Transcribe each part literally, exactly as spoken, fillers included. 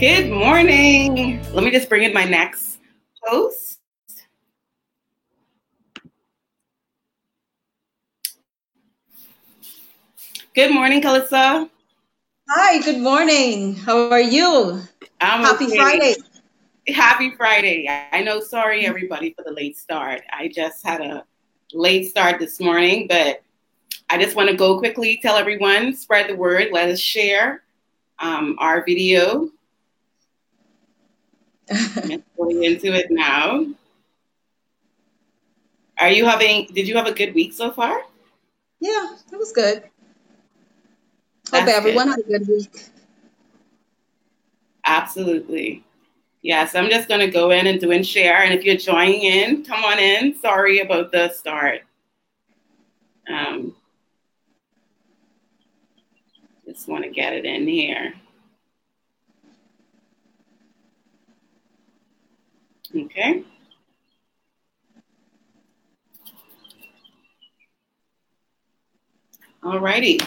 Good morning. Let me just bring in my next host. Good morning, Calissa. Hi, good morning. How are you? I'm Happy okay. Friday. Happy Friday. I know, sorry everybody for the late start. I just had a late start this morning, but I just want to go quickly, tell everyone, spread the word, let us share um, our video. I'm going into it now. Are you having, did you have a good week so far? Yeah, it was good. That's Hope everyone good. had a good week. Absolutely. Yeah, so I'm just going to go in and do and share. And if you're joining in, come on in. Sorry about the start. Um, just want to get it in here. Okay. All righty.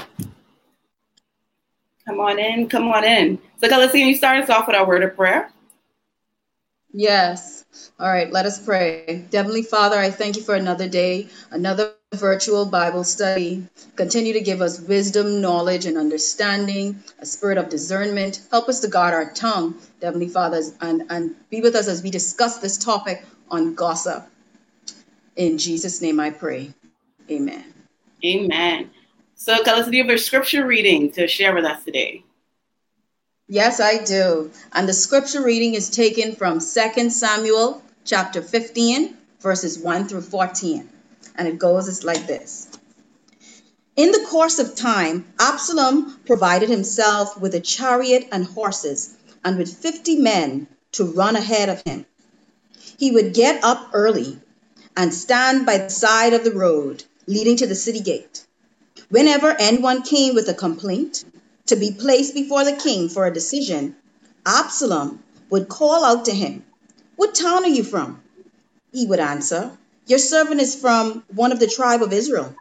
Come on in, come on in. So, Calissa, can you start us off with our word of prayer? Yes. All right, let us pray. Heavenly Father, I thank you for another day, another virtual Bible study. Continue to give us wisdom, knowledge, and understanding, a spirit of discernment. Help us to guard our tongue, Heavenly Father, and, and be with us as we discuss this topic on gossip. In Jesus' name I pray. Amen. Amen. So, Calissa, do you have a scripture reading to share with us today? Yes, I do. And the scripture reading is taken from Second Samuel chapter fifteen, verses one through fourteen. And it goes, it's like this. In the course of time, Absalom provided himself with a chariot and horses, and with fifty men to run ahead of him. He would get up early and stand by the side of the road leading to the city gate. Whenever anyone came with a complaint to be placed before the king for a decision, Absalom would call out to him, "What town are you from?" He would answer, "Your servant is from one of the tribe of Israel."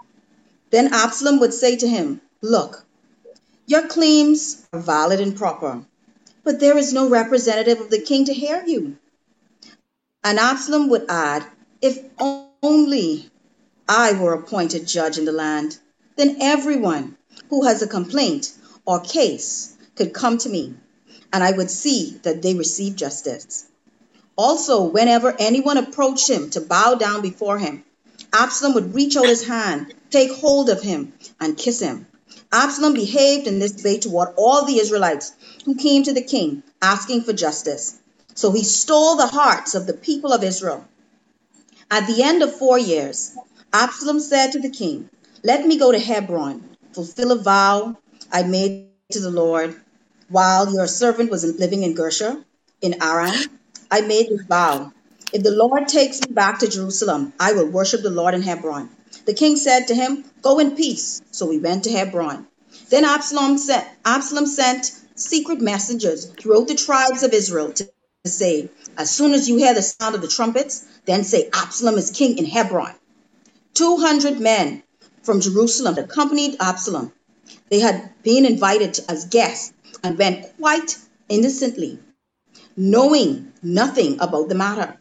Then Absalom would say to him, "Look, your claims are valid and proper, but there is no representative of the king to hear you." And Absalom would add, "If only I were appointed judge in the land, then everyone who has a complaint or case could come to me, and I would see that they receive justice." Also, whenever anyone approached him to bow down before him, Absalom would reach out his hand, take hold of him, and kiss him. Absalom behaved in this way toward all the Israelites who came to the king asking for justice. So he stole the hearts of the people of Israel. At the end of four years, Absalom said to the king, "Let me go to Hebron, fulfill a vow I made to the Lord. While your servant was living in Gersha, in Aram, I made this vow. If the Lord takes me back to Jerusalem, I will worship the Lord in Hebron." The king said to him, "Go in peace." So he went to Hebron. Then Absalom sent, Absalom sent secret messengers throughout the tribes of Israel to say, "As soon as you hear the sound of the trumpets, then say, 'Absalom is king in Hebron.'" two hundred men from Jerusalem accompanied Absalom. They had been invited as guests and went quite innocently, knowing nothing about the matter.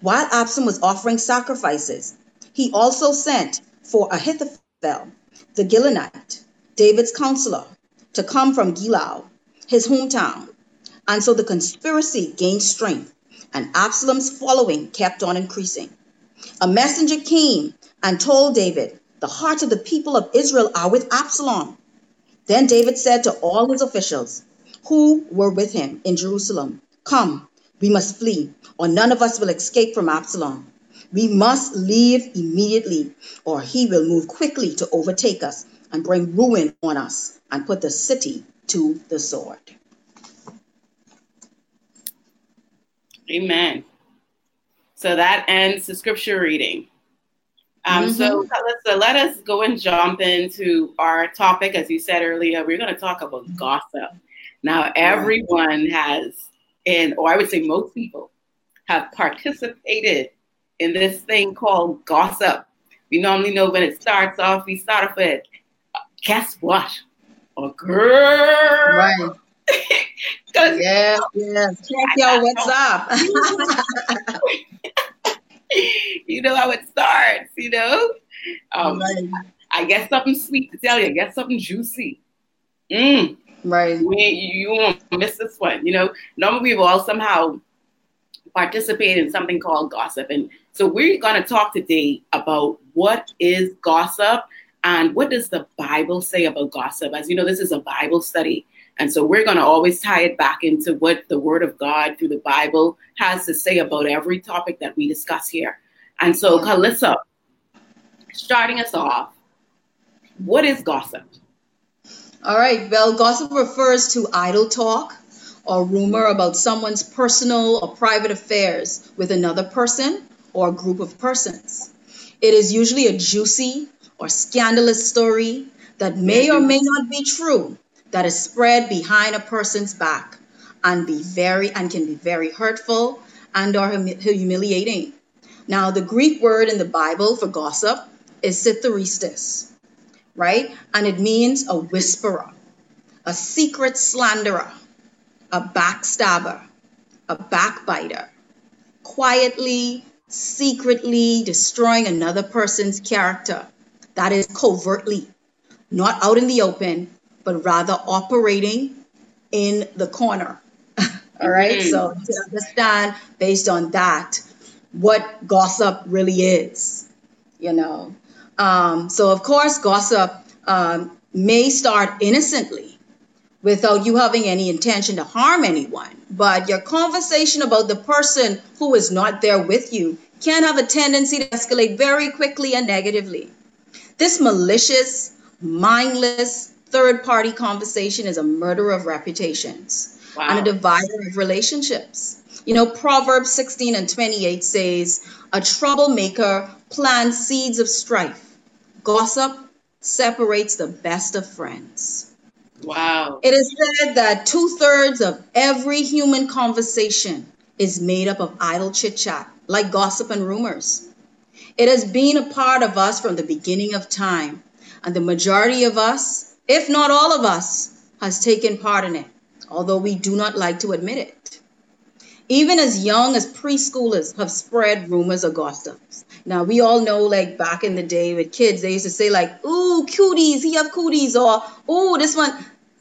While Absalom was offering sacrifices, he also sent for Ahithophel, the Gilonite, David's counselor, to come from Gilgal, his hometown. And so the conspiracy gained strength, and Absalom's following kept on increasing. A messenger came and told David, "The hearts of the people of Israel are with Absalom." Then David said to all his officials who were with him in Jerusalem, "Come, we must flee, or none of us will escape from Absalom. We must leave immediately, or he will move quickly to overtake us and bring ruin on us and put the city to the sword." Amen. So that ends the scripture reading. Um, mm-hmm. So Calissa, let us go and jump into our topic. As you said earlier, we're going to talk about gossip. Now, everyone has And, or I would say most people have participated in this thing called gossip. We normally know when it starts off, we start off with, "Guess what?" Or, "Girl." Right. Yes, yes. Check your what's up. You know how it starts, you know. Um, right. I get something sweet to tell you. I get something juicy. Mm. Right. We, you won't miss this one, you know. Normally we've all somehow participated in something called gossip. And so we're going to talk today about what is gossip and what does the Bible say about gossip. As you know, this is a Bible study. And so we're going to always tie it back into what the Word of God through the Bible has to say about every topic that we discuss here. And so, Calissa, starting us off, what is gossip? All right. Well, gossip refers to idle talk or rumor about someone's personal or private affairs with another person or a group of persons. It is usually a juicy or scandalous story that may or may not be true, that is spread behind a person's back and be very and can be very hurtful and or humiliating. Now, the Greek word in the Bible for gossip is sitharistes, right? And it means a whisperer, a secret slanderer, a backstabber, a backbiter, quietly, secretly destroying another person's character. That is covertly, not out in the open, but rather operating in the corner. All right. Mm-hmm. So to understand based on that, what gossip really is, you know. Um, so, of course, gossip um, may start innocently without you having any intention to harm anyone. But your conversation about the person who is not there with you can have a tendency to escalate very quickly and negatively. This malicious, mindless, third-party conversation is a murderer of reputations. Wow. And a divider of relationships. You know, Proverbs sixteen and twenty-eight says, a troublemaker plants seeds of strife. Gossip separates the best of friends. Wow. It is said that two-thirds of every human conversation is made up of idle chit-chat, like gossip and rumors. It has been a part of us from the beginning of time, and the majority of us, if not all of us, has taken part in it, although we do not like to admit it. Even as young as preschoolers have spread rumors or gossips. Now, we all know, like, back in the day with kids, they used to say, like, ooh, cuties, he have cooties, or, ooh, this one.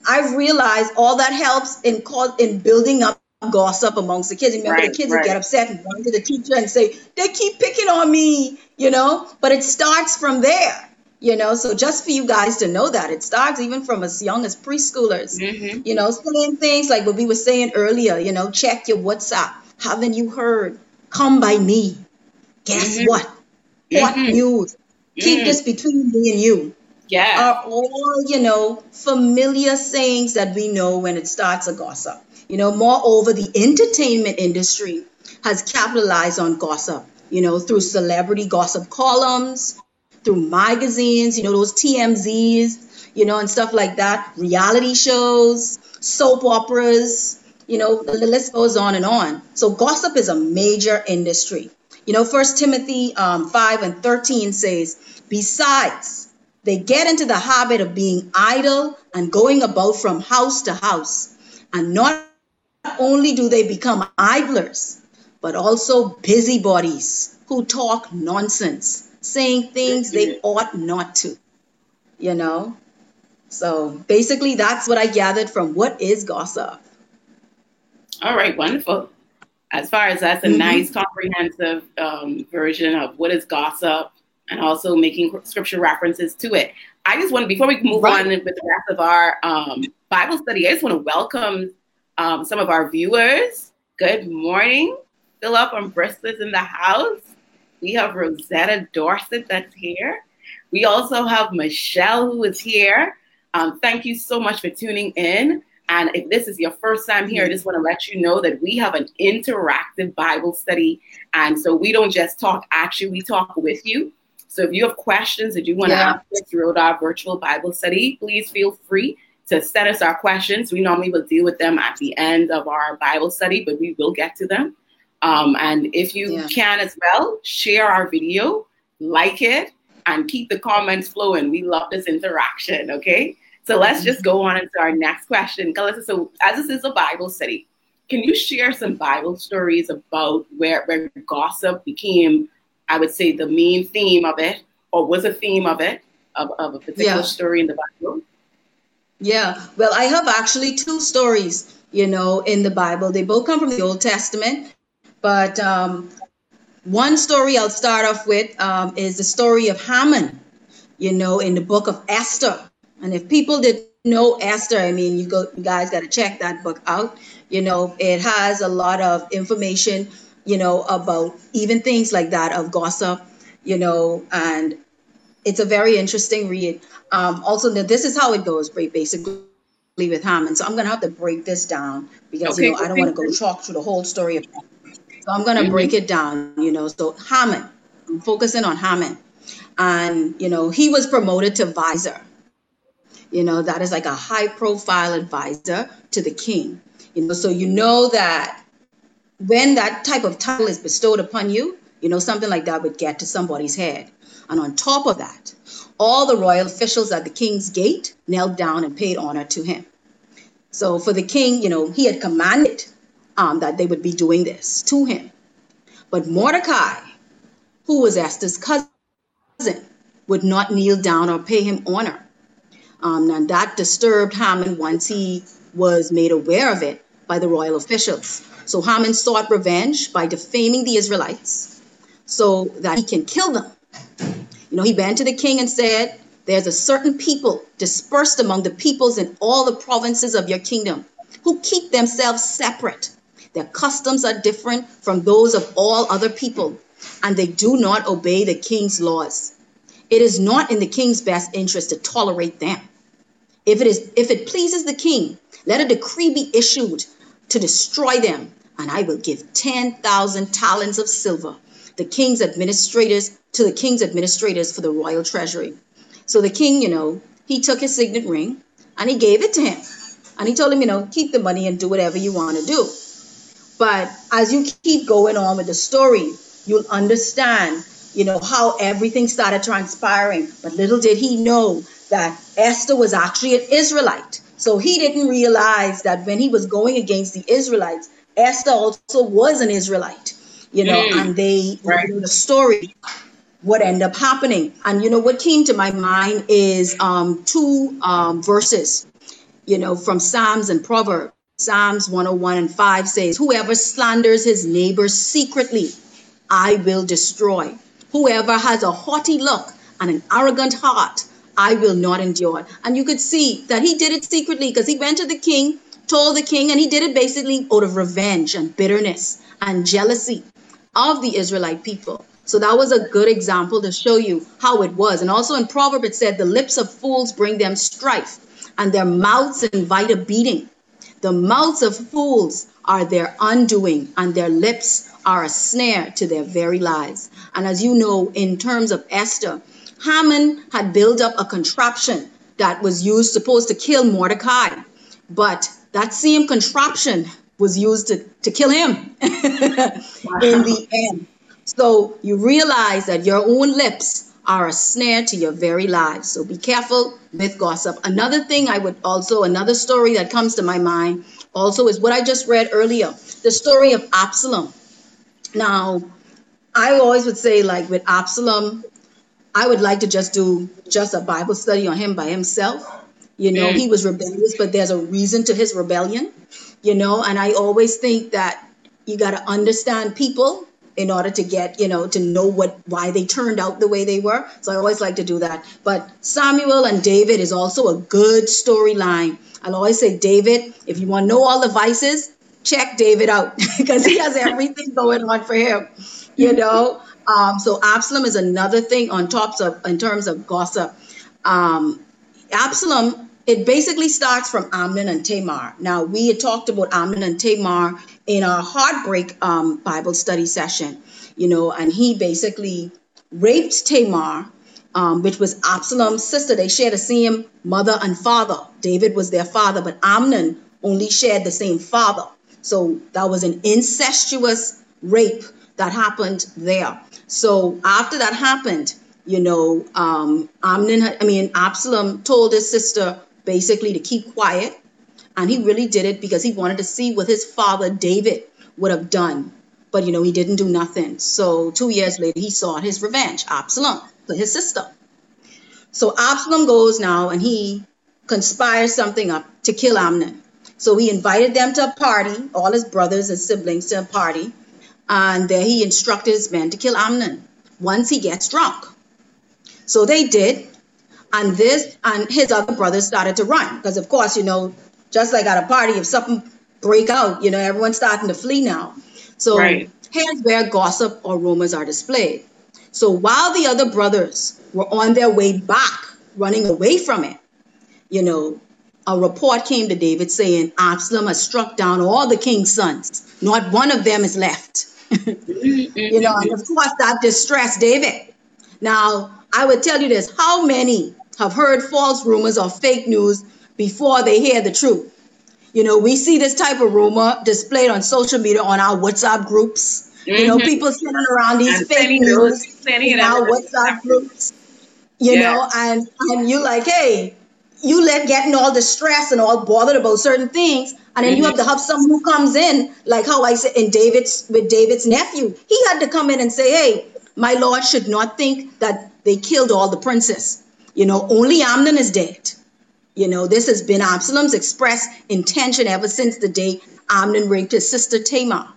I've realized all that helps in cause, in building up gossip amongst the kids. Remember, right, the kids right. would get upset and run to the teacher and say, they keep picking on me, you know? But it starts from there. You know, so just for you guys to know that it starts even from as young as preschoolers, mm-hmm. you know, saying things like what we were saying earlier, you know, check your WhatsApp. Haven't you heard? Come by me. Guess mm-hmm. what? Mm-hmm. What news? Mm-hmm. Keep this between me and you. Yeah. Are all, you know, familiar sayings that we know when it starts a gossip. You know, moreover, the entertainment industry has capitalized on gossip, you know, through celebrity gossip columns, through magazines, you know, those T M Zs, you know, and stuff like that, reality shows, soap operas, you know, the list goes on and on. So gossip is a major industry. You know, First Timothy um, five and thirteen says, besides, they get into the habit of being idle and going about from house to house. And not only do they become idlers, but also busybodies who talk nonsense, saying things they ought not to, you know? So basically that's what I gathered from what is gossip. All right, wonderful. As far as that's a mm-hmm. nice comprehensive um, version of what is gossip and also making scripture references to it. I just want to, before we move right. on with the rest of our um, Bible study, I just want to welcome um, some of our viewers. Good morning. Philip and Bristol is in the house. We have Rosetta Dorset that's here. We also have Michelle who is here. Um, thank you so much for tuning in. And if this is your first time here, I just want to let you know that we have an interactive Bible study. And so we don't just talk at you, we talk with you. So if you have questions that you want to ask us throughout our virtual Bible study, please feel free to send us our questions. We normally will deal with them at the end of our Bible study, but we will get to them. Um, and if you yeah. can as well, share our video, like it, and keep the comments flowing. We love this interaction, okay? So let's just go on into our next question. Calissa, so as this is a Bible study, can you share some Bible stories about where, where gossip became, I would say, the main theme of it, or was a theme of it, of, of a particular yeah. story in the Bible? Yeah, well, I have actually two stories, you know, in the Bible. They both come from the Old Testament, but um, one story I'll start off with um, is the story of Haman, you know, in the book of Esther. And if people didn't know Esther, I mean, you, go, you guys got to check that book out. You know, it has a lot of information, you know, about even things like that of gossip, you know, and it's a very interesting read. Um, also, this is how it goes, basically, with Haman. So I'm going to have to break this down because, okay, you know, I don't want to go talk through the whole story of Haman. So I'm going to mm-hmm. break it down, you know. So Haman, I'm focusing on Haman. And, you know, he was promoted to vizier. You know, that is like a high profile advisor to the king. You know, so you know that when that type of title is bestowed upon you, you know, something like that would get to somebody's head. And on top of that, all the royal officials at the king's gate knelt down and paid honor to him. So for the king, you know, he had commanded um, that they would be doing this to him. But Mordecai, who was Esther's cousin, would not kneel down or pay him honor. Um, and that disturbed Haman once he was made aware of it by the royal officials. So Haman sought revenge by defaming the Israelites so that he can kill them. You know, he went to the king and said, there's a certain people dispersed among the peoples in all the provinces of your kingdom who keep themselves separate. Their customs are different from those of all other people, and they do not obey the king's laws. It is not in the king's best interest to tolerate them. If it is, if it pleases the king, let a decree be issued to destroy them, and I will give ten thousand talents of silver the king's administrators to the king's administrators for the royal treasury. So the king, you know, he took his signet ring and he gave it to him. And he told him, you know, keep the money and do whatever you want to do. But as you keep going on with the story, you'll understand, you know, how everything started transpiring. But little did he know that Esther was actually an Israelite. So he didn't realize that when he was going against the Israelites, Esther also was an Israelite, you know, mm. and they, right. you know, the story would end up happening. And, you know, what came to my mind is um, two um, verses, you know, from Psalms and Proverbs. Psalms one oh one and five says, whoever slanders his neighbor secretly, I will destroy. Whoever has a haughty look and an arrogant heart, I will not endure. And you could see that he did it secretly because he went to the king, told the king, and he did it basically out of revenge and bitterness and jealousy of the Israelite people. So that was a good example to show you how it was. And also in Proverbs, it said, the lips of fools bring them strife and their mouths invite a beating. The mouths of fools are their undoing, and their lips are a snare to their very lives. And as you know, in terms of Esther, Haman had built up a contraption that was used, supposed to kill Mordecai. But that same contraption was used to, to kill him in the end. So you realize that your own lips are a snare to your very lives. So be careful with gossip. Another thing I would also, another story that comes to my mind also is what I just read earlier, the story of Absalom. Now, I always would say, like with Absalom, I would like to just do just a Bible study on him by himself. You know, he was rebellious, but there's a reason to his rebellion, you know, and I always think that you got to understand people in order to get, you know, to know what, why they turned out the way they were. So I always like to do that. But Samuel and David is also a good storyline. I'll always say, David, if you want to know all the vices, check David out because he has everything going on for him, you know. Um, so Absalom is another thing on top of, in terms of gossip. Um, Absalom, it basically starts from Amnon and Tamar. Now, we had talked about Amnon and Tamar in our heartbreak um, Bible study session, you know, and he basically raped Tamar, um, which was Absalom's sister. They shared the same mother and father. David was their father, but Amnon only shared the same father. So that was an incestuous rape that happened there. So after that happened, you know, um, Amnon, I mean, Absalom told his sister, basically to keep quiet. And he really did it because he wanted to see what his father David would have done. But, you know, he didn't do nothing. So two years later, he sought his revenge, Absalom, for his sister. So Absalom goes now and he conspires something up to kill Amnon. So he invited them to a party, all his brothers and siblings to a party. And there he instructed his men to kill Amnon once he gets drunk. So they did. And this and his other brothers started to run because, of course, you know, just like at a party, if something break out, you know, everyone's starting to flee now. So right. Here's where gossip or rumors are displayed. So while the other brothers were on their way back, running away from it, you know, a report came to David saying Absalom has struck down all the king's sons. Not one of them is left. You know, and of course that distressed David. Now, I would tell you this, how many have heard false rumors or fake news before they hear the truth? You know, we see this type of rumor displayed on social media, on our WhatsApp groups. Mm-hmm. You know, people sitting around these and fake news in our WhatsApp groups. You yeah. know, and, and you're like, hey, you let getting all distressed and all bothered about certain things. And then mm-hmm. you have to have someone who comes in, like how I said in David's, with David's nephew. He had to come in and say, hey, my Lord should not think that they killed all the princes. You know, only Amnon is dead. You know, this has been Absalom's express intention ever since the day Amnon raped his sister Tamar.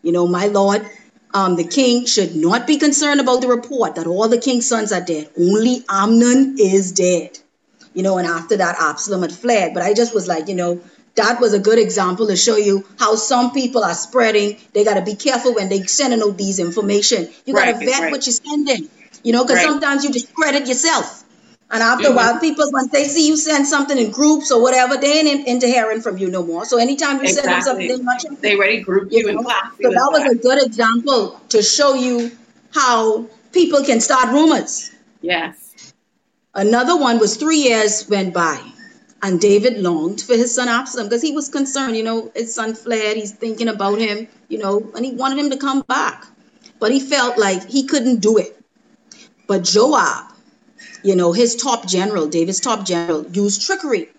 You know, my lord, um, the king should not be concerned about the report that all the king's sons are dead. Only Amnon is dead. You know, and after that, Absalom had fled. But I just was like, you know, that was a good example to show you how some people are spreading. They got to be careful when they sending out these information. You got to right, vet right. what you're sending, you know, because right. sometimes you discredit yourself. And after mm-hmm. a while, people, once they see you send something in groups or whatever, they ain't into hearing from you no more. So anytime you exactly. send them something, they, much, they already group you, you in know? Class. So that was that. a good example to show you how people can start rumors. Yes. Another one was three years went by and David longed for his son Absalom because he was concerned, you know, his son fled. He's thinking about him, you know, and he wanted him to come back. But he felt like he couldn't do it. But Joab, you know, his top general, David's top general, used trickery,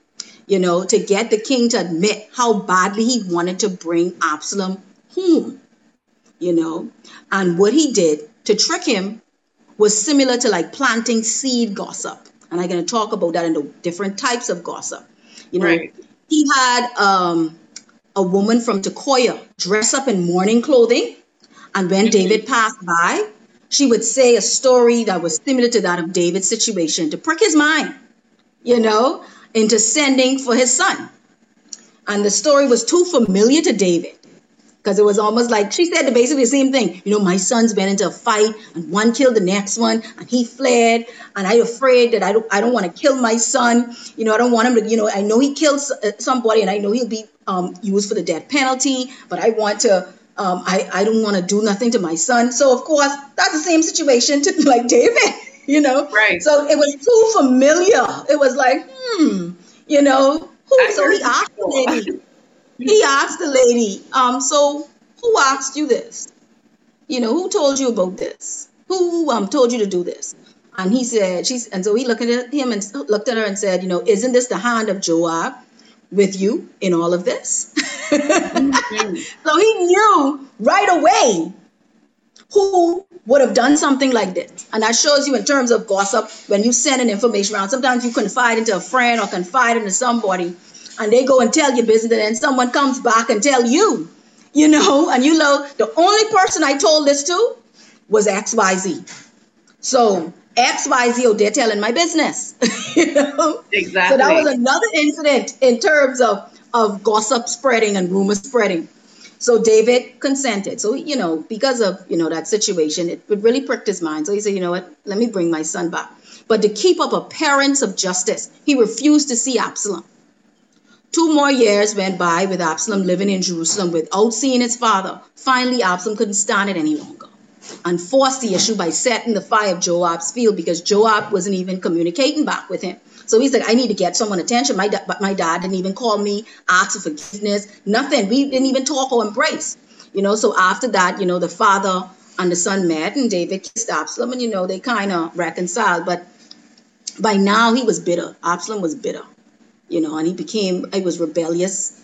you know, to get the king to admit how badly he wanted to bring Absalom home, you know. And what he did to trick him was similar to like planting seed gossip. And I'm going to talk about that in the different types of gossip. You know, right. he had um, a woman from Tekoa dress up in mourning clothing. And when mm-hmm. David passed by, she would say a story that was similar to that of David's situation to prick his mind, you know, into sending for his son. And the story was too familiar to David because it was almost like she said basically the same thing. You know, my son's been into a fight and one killed the next one and he fled. And I'm afraid that I don't I don't want to kill my son. You know, I don't want him to, you know, I know he killed somebody and I know he'll be um, used for the death penalty, but I want to. Um, I, I don't want to do nothing to my son. So, of course, that's the same situation to like David, you know. Right. So it was too familiar. It was like, hmm, you know. Who, so he asked the lady. He asked the lady, um, so who asked you this? You know, who told you about this? Who um, told you to do this? And he said, she's, and so he looked at him and looked at her and said, you know, isn't this the hand of Joab with you in all of this? mm-hmm. So he knew right away who would have done something like this. And that shows you in terms of gossip, when you send an information around, sometimes you confide into a friend or confide into somebody and they go and tell your business and then someone comes back and tell you, you know, and you know, the only person I told this to was X Y Z. So X Y Z, oh, they're telling my business. You know? Exactly. So that was another incident in terms of, of gossip spreading and rumor spreading. So David consented. So, you know, because of, you know, that situation, it would really pricked his mind. So he said, you know what, let me bring my son back. But to keep up appearance of justice, he refused to see Absalom. Two more years went by with Absalom living in Jerusalem without seeing his father. Finally, Absalom couldn't stand it any longer and forced the issue by setting the fire of Joab's field because Joab wasn't even communicating back with him. So he's like, I need to get someone attention. My, da- my dad didn't even call me, ask for forgiveness, nothing. We didn't even talk or embrace, you know. So after that, you know, the father and the son met and David kissed Absalom and, you know, they kind of reconciled. But by now he was bitter. Absalom was bitter. you know, and he became, he was rebellious.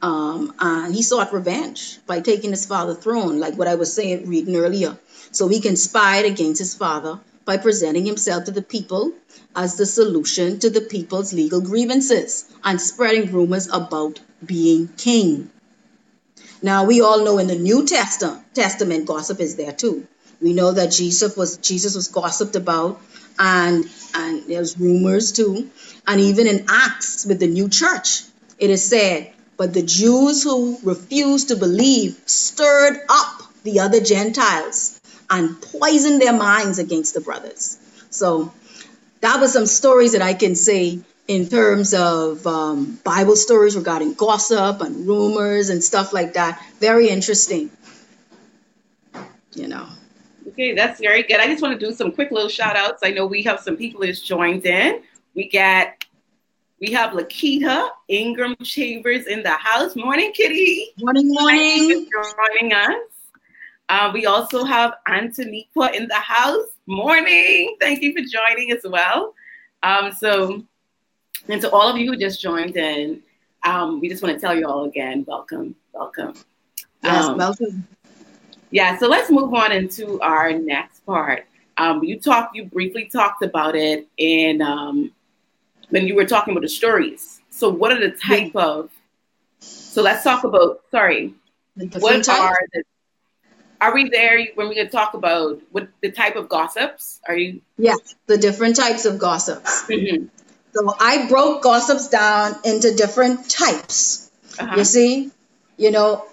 Um, and he sought revenge by taking his father's throne, like what I was saying, reading earlier. So he conspired against his father by presenting himself to the people as the solution to the people's legal grievances and spreading rumors about being king. Now, we all know in the New Testament, Testament gossip is there too. We know that Jesus was Jesus was gossiped about, and, and there's rumors too. And even in Acts with the new church, it is said, but the Jews who refused to believe stirred up the other Gentiles and poisoned their minds against the brothers. So that was some stories that I can say in terms of um, Bible stories regarding gossip and rumors and stuff like that. Very interesting, you know. Okay, that's very good. I just want to do some quick little shout outs. I know we have some people that's joined in. We got... We have Lakita Ingram Chambers in the house. Morning, Kitty. Morning, morning. Good morning, us. Uh, we also have Antoniqua in the house. Morning. Thank you for joining as well. Um, so, and to all of you who just joined in, um, we just want to tell you all again, welcome, welcome. Yes, um, welcome. Yeah. So let's move on into our next part. Um, you talked. You briefly talked about it in. Um, When you were talking about the stories. So what are the type of, so let's talk about, sorry. What are the, are we there when we're going to talk about what the type of gossips? Are you? Yes, the different types of gossips. Mm-hmm. So I broke gossips down into different types, uh-huh. you see, you know,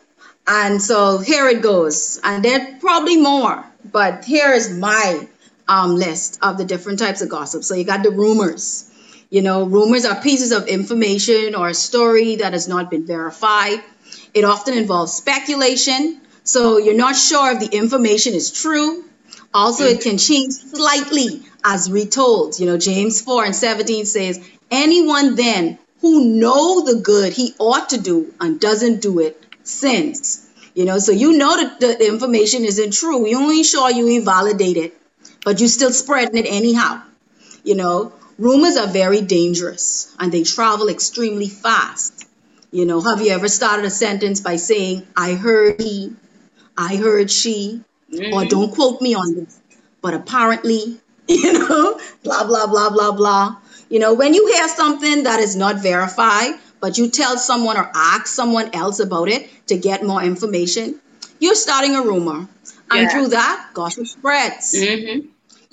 and so here it goes. And there are probably more, but here is my um, list of the different types of gossip. So you got the rumors. You know, rumors are pieces of information or a story that has not been verified. It often involves speculation, so you're not sure if the information is true. Also, it can change slightly as retold. You know, James four and seventeen says, anyone then who know the good he ought to do and doesn't do it sins. You know, so you know that the information isn't true. You're only sure you ain't validated it, but you're still spreading it anyhow, you know. Rumors are very dangerous and they travel extremely fast. You know, have you ever started a sentence by saying, I heard he, I heard she, mm-hmm. or don't quote me on this, but apparently, you know, blah, blah, blah, blah, blah. You know, when you hear something that is not verified, but you tell someone or ask someone else about it to get more information, you're starting a rumor. Yeah. And through that, gossip spreads. Mm-hmm.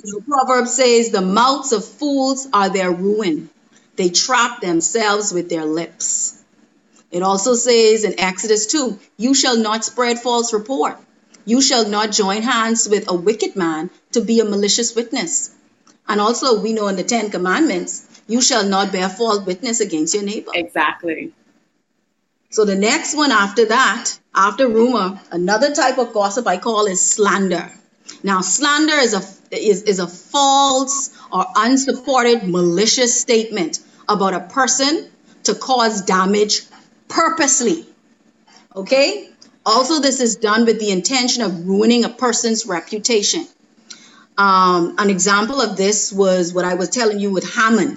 The proverb says, the mouths of fools are their ruin. They trap themselves with their lips. It also says in Exodus two, you shall not spread false report. You shall not join hands with a wicked man to be a malicious witness. And also, we know in the Ten Commandments, you shall not bear false witness against your neighbor. Exactly. So the next one after that, after rumor, another type of gossip I call is slander. Now, slander is a Is, is a false or unsupported malicious statement about a person to cause damage purposely. Okay? Also, this is done with the intention of ruining a person's reputation. Um, an example of this was what I was telling you with Haman.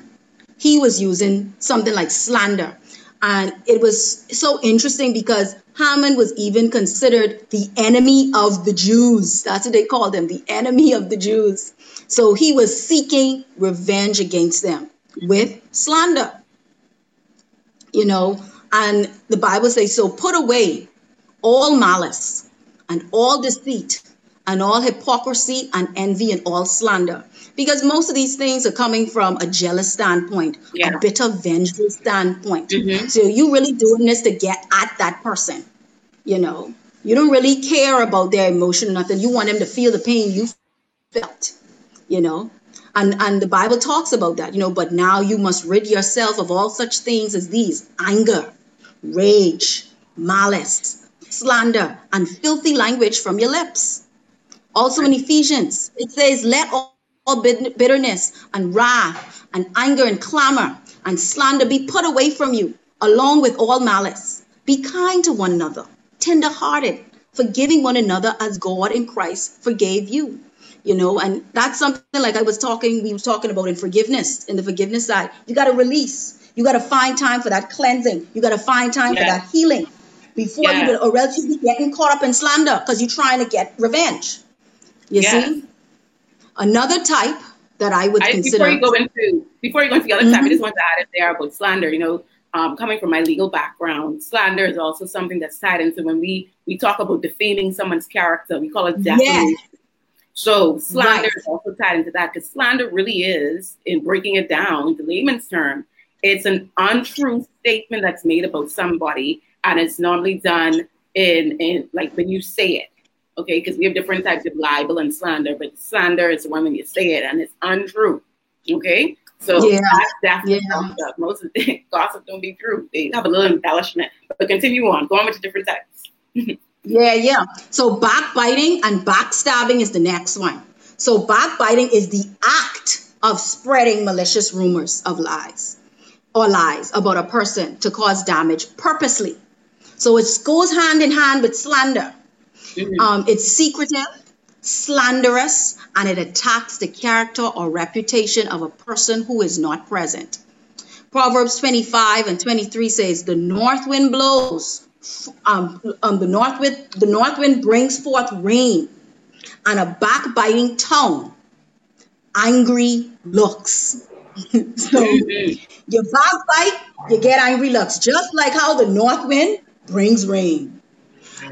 He was using something like slander. And it was so interesting because Haman was even considered the enemy of the Jews. That's what they called him, the enemy of the Jews. So he was seeking revenge against them with slander. You know, and the Bible says, so put away all malice and all deceit and all hypocrisy and envy and all slander. Because most of these things are coming from a jealous standpoint, yeah. a bitter, vengeful standpoint. Mm-hmm. So you really doing this to get at that person, you know. You don't really care about their emotion or nothing. You want them to feel the pain you felt, you know. And, and the Bible talks about that, you know. But now you must rid yourself of all such things as these. Anger, rage, malice, slander, and filthy language from your lips. Also in Ephesians, it says, let all bitterness and wrath and anger and clamor and slander be put away from you, along with all malice. Be kind to one another, tender-hearted, forgiving one another as God in Christ forgave you. You know, and that's something like I was talking, we were talking about in forgiveness, in the forgiveness side. You got to release. You got to find time for that cleansing. You got to find time yeah. for that healing before yeah. you, or else you'll be getting caught up in slander because you're trying to get revenge. You yeah. see? Another type that I would I, consider. Before you go into, before you go into the other mm-hmm. type, I just want to add it there about slander. You know, um, coming from my legal background, slander is also something that's silenced. So when we, we talk about defaming someone's character, we call it defamation. Yes. So slander right. is also tied into that, because slander really is, in breaking it down, the layman's term, it's an untrue statement that's made about somebody, and it's normally done in, in like when you say it, okay? Because we have different types of libel and slander, but slander is the one when you say it, and it's untrue, okay? So yeah. that's definitely yeah. gossip. Most of the gossip don't be true. They have a little embellishment, but continue on. Go on with the different types. Yeah, yeah. So backbiting and backstabbing is the next one. So backbiting is the act of spreading malicious rumors of lies or lies about a person to cause damage purposely. So it goes hand in hand with slander. Mm-hmm. Um, it's secretive, slanderous, and it attacks the character or reputation of a person who is not present. Proverbs twenty-five and twenty-three says, the north wind blows. Um, um, the north wind, the north wind brings forth rain, and a backbiting tongue, angry looks. So you backbite, you get angry looks, just like how the north wind brings rain.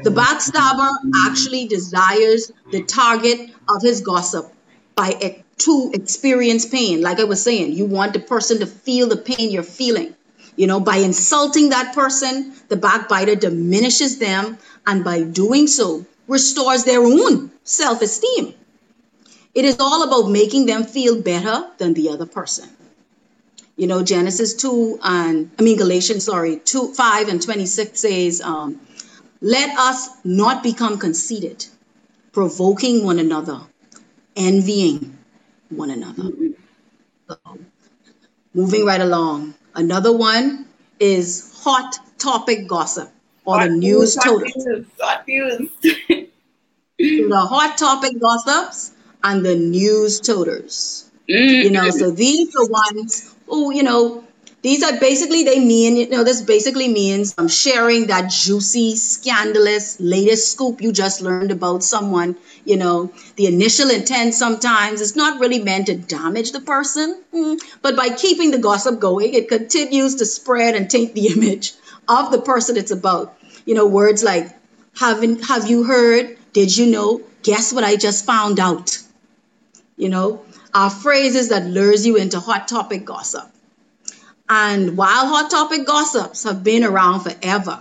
The backstabber actually desires the target of his gossip by it to experience pain. Like I was saying, you want the person to feel the pain you're feeling. You know, by insulting that person, the backbiter diminishes them, and by doing so, restores their own self-esteem. It is all about making them feel better than the other person. You know, Genesis two and I mean Galatians, sorry, two five and twenty-six says, um, "Let us not become conceited, provoking one another, envying one another." So, moving right along. Another one is hot topic gossip, or hot the news totem. The hot topic gossips and the news toters. Mm-hmm. You know, so these are ones who, you know, these are basically, they mean, you know, this basically means um, sharing that juicy, scandalous, latest scoop you just learned about someone. You know, the initial intent sometimes is not really meant to damage the person, but by keeping the gossip going, it continues to spread and taint the image of the person it's about. You know, words like, haven't, have you heard, did you know, guess what I just found out? You know, are phrases that lures you into hot topic gossip. And while hot topic gossips have been around forever,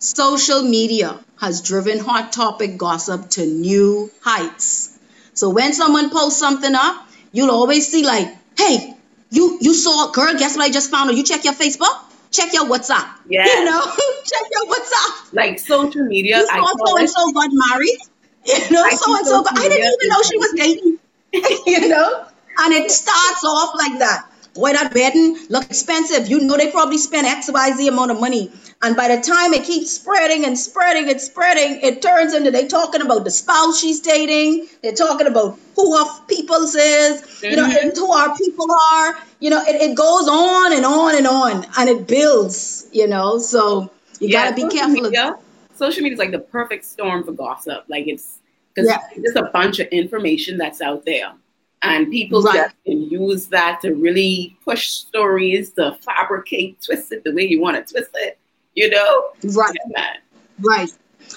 social media has driven hot topic gossip to new heights. So when someone posts something up, you'll always see like, hey, you you saw, girl, guess what I just found out? You check your Facebook, check your WhatsApp. Yeah. You know, check your WhatsApp. Like social media. You saw so-and-so got married. You know, so-and-so, but I didn't even know she was dating. You know? And it starts off like that. Boy, that bedding look expensive. You know, they probably spent X, Y, Z amount of money. And by the time it keeps spreading and spreading and spreading, it turns into they talking about the spouse she's dating. They're talking about who her people's is, mm-hmm. you know, and who our people are. You know, it, it goes on and on and on, and it builds, you know. So you yeah, got to be careful. Media, of social media is like the perfect storm for gossip. Like it's because yeah. there's a bunch of information that's out there. And people right. just can use that to really push stories, to fabricate, twist it the way you want to twist it, you know? Right, yeah, right.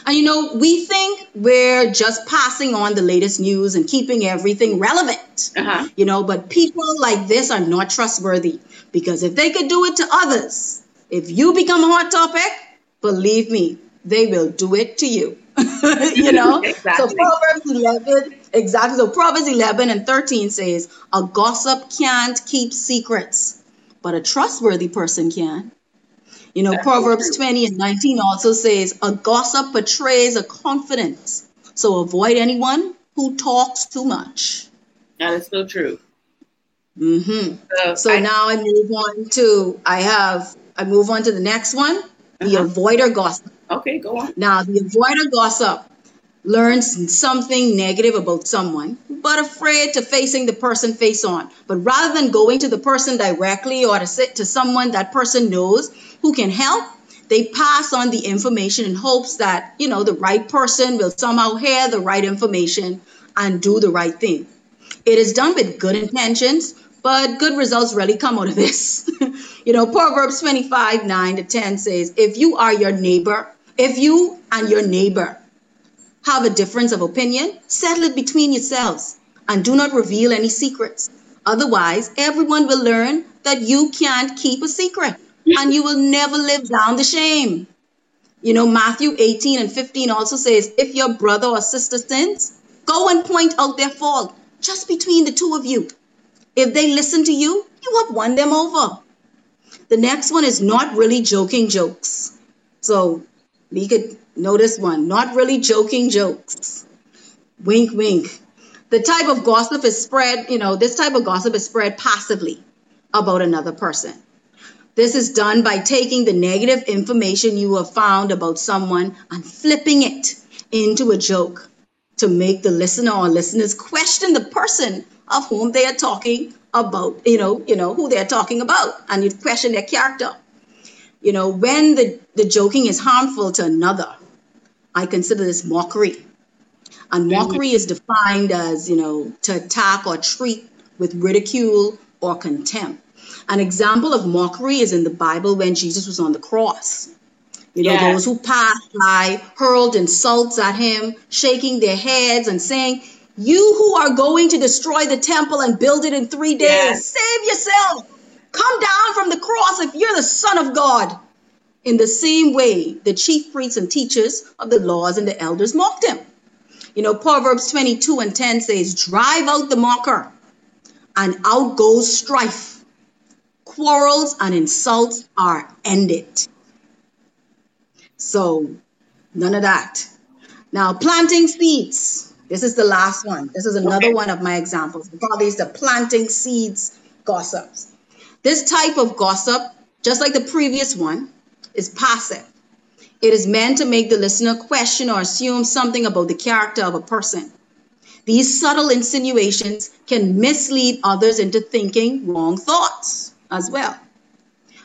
And you know, we think we're just passing on the latest news and keeping everything relevant, uh-huh. you know, but people like this are not trustworthy, because if they could do it to others, if you become a hot topic, believe me, they will do it to you. You know, exactly. So Proverbs eleven, exactly. So Proverbs eleven and thirteen says, a gossip can't keep secrets, but a trustworthy person can. You know, that's Proverbs true. twenty and nineteen also says, a gossip betrays a confidence. So avoid anyone who talks too much. That is so true. Mm-hmm. So, so I, now I move on to, I have, I move on to the next one, uh-huh. the avoider gossip. Okay, go on. Now, the avoider gossip learns something negative about someone, but afraid to facing the person face on. But rather than going to the person directly or to sit to someone that person knows who can help, they pass on the information in hopes that, you know, the right person will somehow hear the right information and do the right thing. It is done with good intentions, but good results rarely come out of this. You know, Proverbs twenty-five, nine to ten says, if you are your neighbor, if you and your neighbor have a difference of opinion, settle it between yourselves and do not reveal any secrets. Otherwise, everyone will learn that you can't keep a secret and you will never live down the shame. You know, Matthew eighteen and fifteen also says, if your brother or sister sins, go and point out their fault just between the two of you. If they listen to you, you have won them over. The next one is not really joking jokes. So we could know this one, not really joking jokes. Wink, wink. The type of gossip is spread, you know, this type of gossip is spread passively about another person. This is done by taking the negative information you have found about someone and flipping it into a joke to make the listener or listeners question the person of whom they are talking about, you know, you know, who they're talking about, and you question their character. You know, when the, the joking is harmful to another, I consider this mockery. And mockery is defined as, you know, to attack or treat with ridicule or contempt. An example of mockery is in the Bible when Jesus was on the cross. You know, yeah. Those who passed by hurled insults at him, shaking their heads and saying, you who are going to destroy the temple and build it in three days, yeah. Save yourself. Come down from the cross if you're the Son of God. In the same way, the chief priests and teachers of the laws and the elders mocked him. You know, Proverbs twenty-two and ten says, drive out the mocker and out goes strife. Quarrels and insults are ended. So none of that. Now, planting seeds. This is the last one. This is another okay. one of my examples. We call these the planting seeds gossips. This type of gossip, just like the previous one, is passive. It is meant to make the listener question or assume something about the character of a person. These subtle insinuations can mislead others into thinking wrong thoughts as well.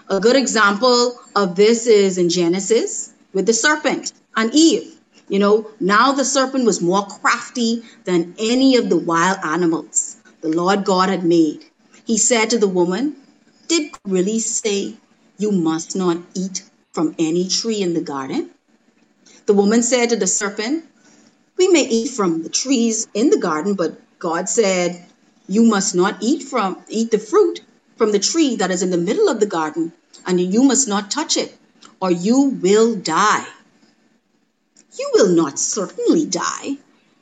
A good example of this is in Genesis with the serpent and Eve. You know, now the serpent was more crafty than any of the wild animals the Lord God had made. He said to the woman, did God really say you must not eat from any tree in the garden? The woman said to the serpent, we may eat from the trees in the garden, but God said, you must not eat from eat the fruit from the tree that is in the middle of the garden, and you must not touch it, or you will die. You will not certainly die,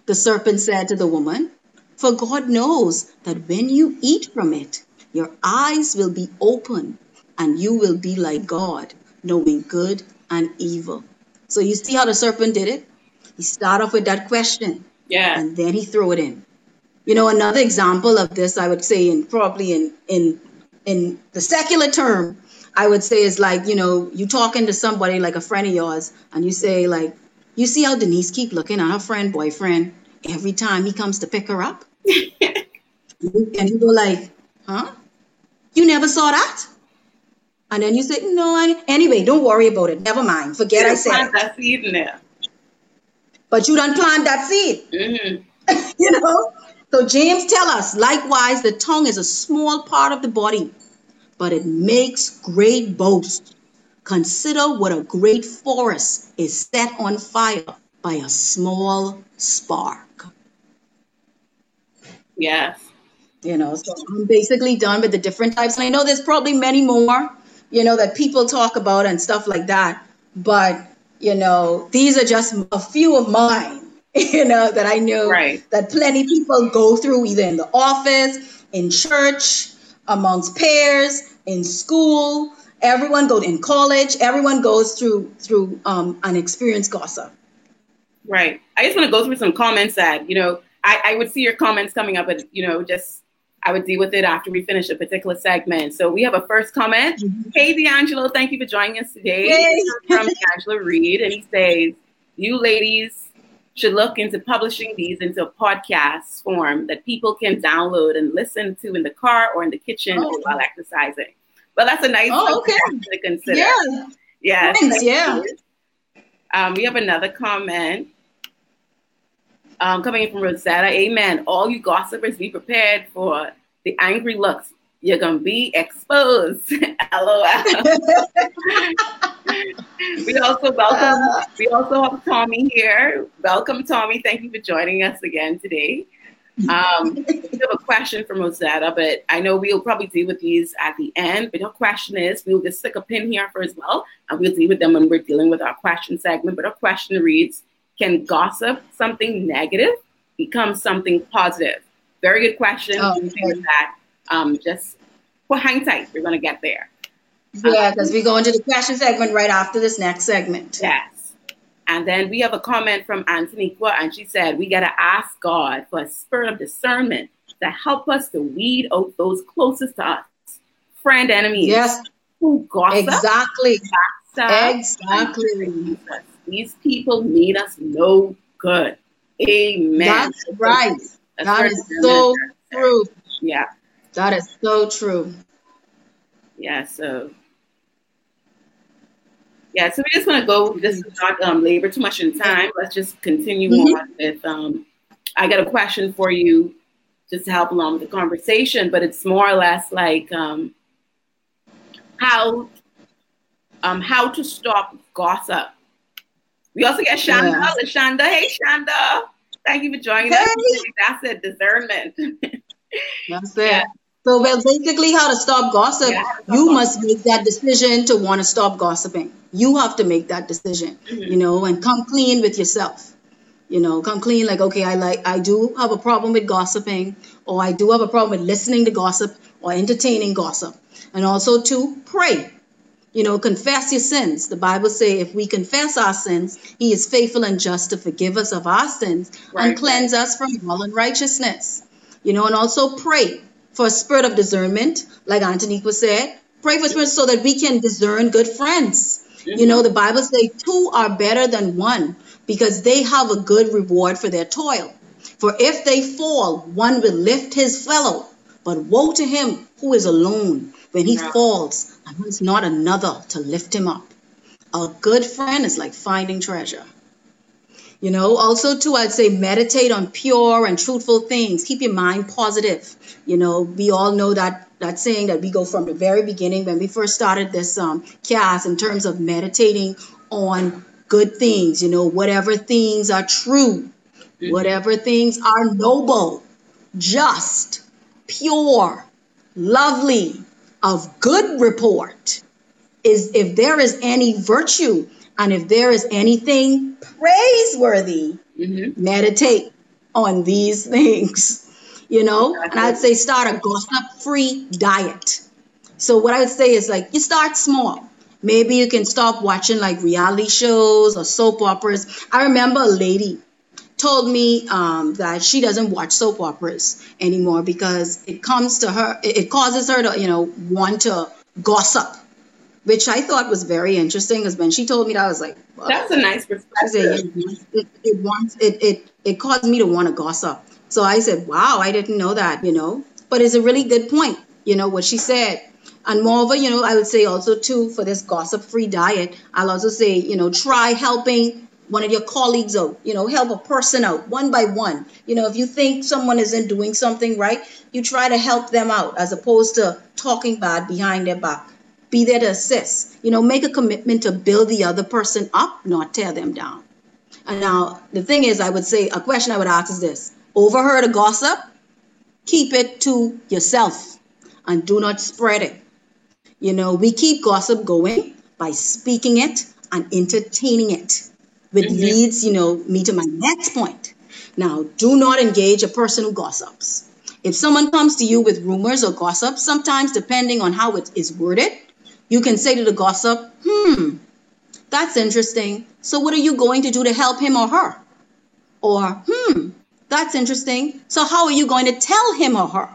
the serpent said to the woman, for God knows that when you eat from it, your eyes will be open, and you will be like God, knowing good and evil. So you see how the serpent did it? He started off with that question, yeah, and then he threw it in. You know, another example of this, I would say, in probably in in in the secular term, I would say is like, you know, you talking to somebody like a friend of yours and you say like, you see how Denise keep looking at her friend, boyfriend, every time he comes to pick her up? And you go like, huh? You never saw that? And then you say, no, I, anyway, don't worry about it. Never mind. Forget I said it. That seed in there. But you done plant that seed. Mm-hmm. You know? So James tells us, likewise, the tongue is a small part of the body, but it makes great boast. Consider what a great forest is set on fire by a small spark. Yes. You know, so I'm basically done with the different types. And I know there's probably many more, you know, that people talk about and stuff like that. But, you know, these are just a few of mine. You know, that I know right. that plenty of people go through either in the office, in church, amongst peers, in school, everyone goes in college, everyone goes through through um, an experience gossip. Right. I just want to go through some comments that, you know, I, I would see your comments coming up, but, you know, just I would deal with it after we finish a particular segment. So we have a first comment. Mm-hmm. Hey, D'Angelo, thank you for joining us today. Yay. From Angela Reed. And he says, you ladies should look into publishing these into a podcast form that people can download and listen to in the car or in the kitchen oh. while exercising. But that's a nice oh, okay. to consider. Yeah. Yes. Thanks, yeah. Um, we have another comment um, coming in from Rosetta. Amen. All you gossipers, be prepared for the angry looks. You're going to be exposed. LOL. we also welcome, uh, we also have Tommy here. Welcome, Tommy. Thank you for joining us again today. Um, we have a question from Rosetta, but I know we'll probably deal with these at the end. But her question is, we'll just stick a pin here for as well, and we'll deal with them when we're dealing with our question segment. But her question reads, can gossip, something negative, become something positive? Very good question. Oh, okay. that, um, just well, hang tight. We're going to get there. Yeah, because um, we go into the question segment right after this next segment. Yes. And then we have a comment from Antoniqua, and she said, we got to ask God for a spirit of discernment to help us to weed out those closest to us, friend enemies. Yes. Who gossip. Exactly. Gossip, exactly. These people mean us no good. Amen. That's right. A that is so true. Yeah. That is so true. Yeah, so... Yeah, so we're just going to go, just not um, labor too much in time. Let's just continue mm-hmm. on with, um, I got a question for you just to help along with the conversation, but it's more or less like um, how um, how to stop gossip. We also get Shanda. Yeah. Shanda. Hey, Shanda. Thank you for joining hey. us. That's it, discernment. That's it. Yeah. So well, basically how to stop gossip, yeah, stop you gossip. must make that decision to want to stop gossiping. You have to make that decision, mm-hmm. you know, and come clean with yourself. You know, come clean like, okay, I like I do have a problem with gossiping, or I do have a problem with listening to gossip or entertaining gossip. And also to pray, you know, confess your sins. The Bible says if we confess our sins, he is faithful and just to forgive us of our sins right. and cleanse us from all unrighteousness. You know, and also pray for a spirit of discernment, like Antoniqua said, pray for spirit so that we can discern good friends. Mm-hmm. You know, the Bible says two are better than one because they have a good reward for their toil. For if they fall, one will lift his fellow. But woe to him who is alone when he yeah. falls and has not another to lift him up. A good friend is like finding treasure. You know, also, too, I'd say meditate on pure and truthful things. Keep your mind positive. You know, we all know that that saying that we go from the very beginning when we first started this um, cast in terms of meditating on good things. You know, whatever things are true, mm-hmm. whatever things are noble, just, pure, lovely, of good report is if there is any virtue. And if there is anything praiseworthy, mm-hmm. meditate on these things, you know, exactly. And I'd say start a gossip-free diet. So what I would say is like you start small. Maybe you can stop watching like reality shows or soap operas. I remember a lady told me um, that she doesn't watch soap operas anymore because it comes to her, it causes her to, you know, want to gossip. Which I thought was very interesting, because when she told me that, I was like, well, "That's a nice perspective." It it, wants, it it it caused me to want to gossip. So I said, "Wow, I didn't know that," you know. But it's a really good point, you know, what she said. And moreover, you know, I would say also too for this gossip-free diet, I'll also say, you know, try helping one of your colleagues out. You know, help a person out one by one. You know, if you think someone isn't doing something right, you try to help them out as opposed to talking bad behind their back. Be there to assist, you know, make a commitment to build the other person up, not tear them down. And now the thing is, I would say a question I would ask is this, overheard a gossip, keep it to yourself and do not spread it. You know, we keep gossip going by speaking it and entertaining it, which mm-hmm. leads, you know, me to my next point. Now, do not engage a person who gossips. If someone comes to you with rumors or gossip, sometimes depending on how it is worded, you can say to the gossip, hmm, that's interesting. So what are you going to do to help him or her? Or, hmm, that's interesting. So how are you going to tell him or her?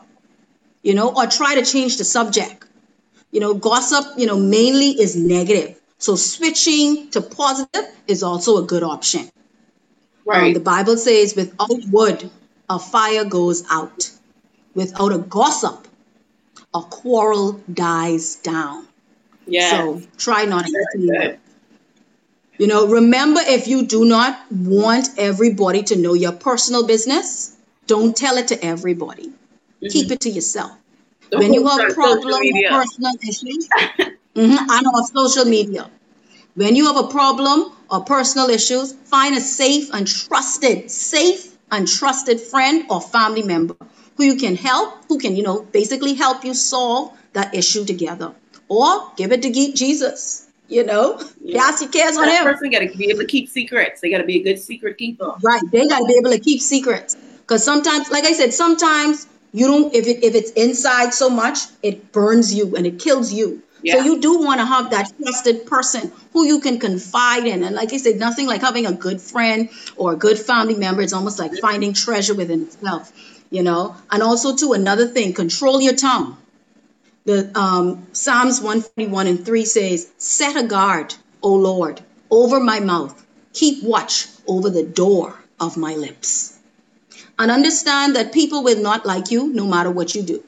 You know, or try to change the subject. You know, gossip, you know, mainly is negative. So switching to positive is also a good option. Right. Um, the Bible says without wood, a fire goes out. Without a gossip, a quarrel dies down. Yeah. So try not to. You know, remember, if you do not want everybody to know your personal business, don't tell it to everybody. Mm-hmm. Keep it to yourself. Don't when you have problems or personal issues, mm-hmm, and on social media, when you have a problem or personal issues, find a safe and trusted, safe and trusted friend or family member who you can help, who can, you know, basically help you solve that issue together. Or give it to Jesus. You know, yeah. Yes, he cares on him. Person got to be able to keep secrets. They got to be a good secret keeper. Right. They got to be able to keep secrets. Because sometimes, like I said, sometimes you don't, if it, if it's inside so much, it burns you and it kills you. Yeah. So you do want to have that trusted person who you can confide in. And like I said, nothing like having a good friend or a good family member. It's almost like finding treasure within itself, you know. And also, too, another thing, control your tongue. The um, Psalms one forty-one and three says, set a guard, O Lord, over my mouth. Keep watch over the door of my lips. And understand that people will not like you no matter what you do.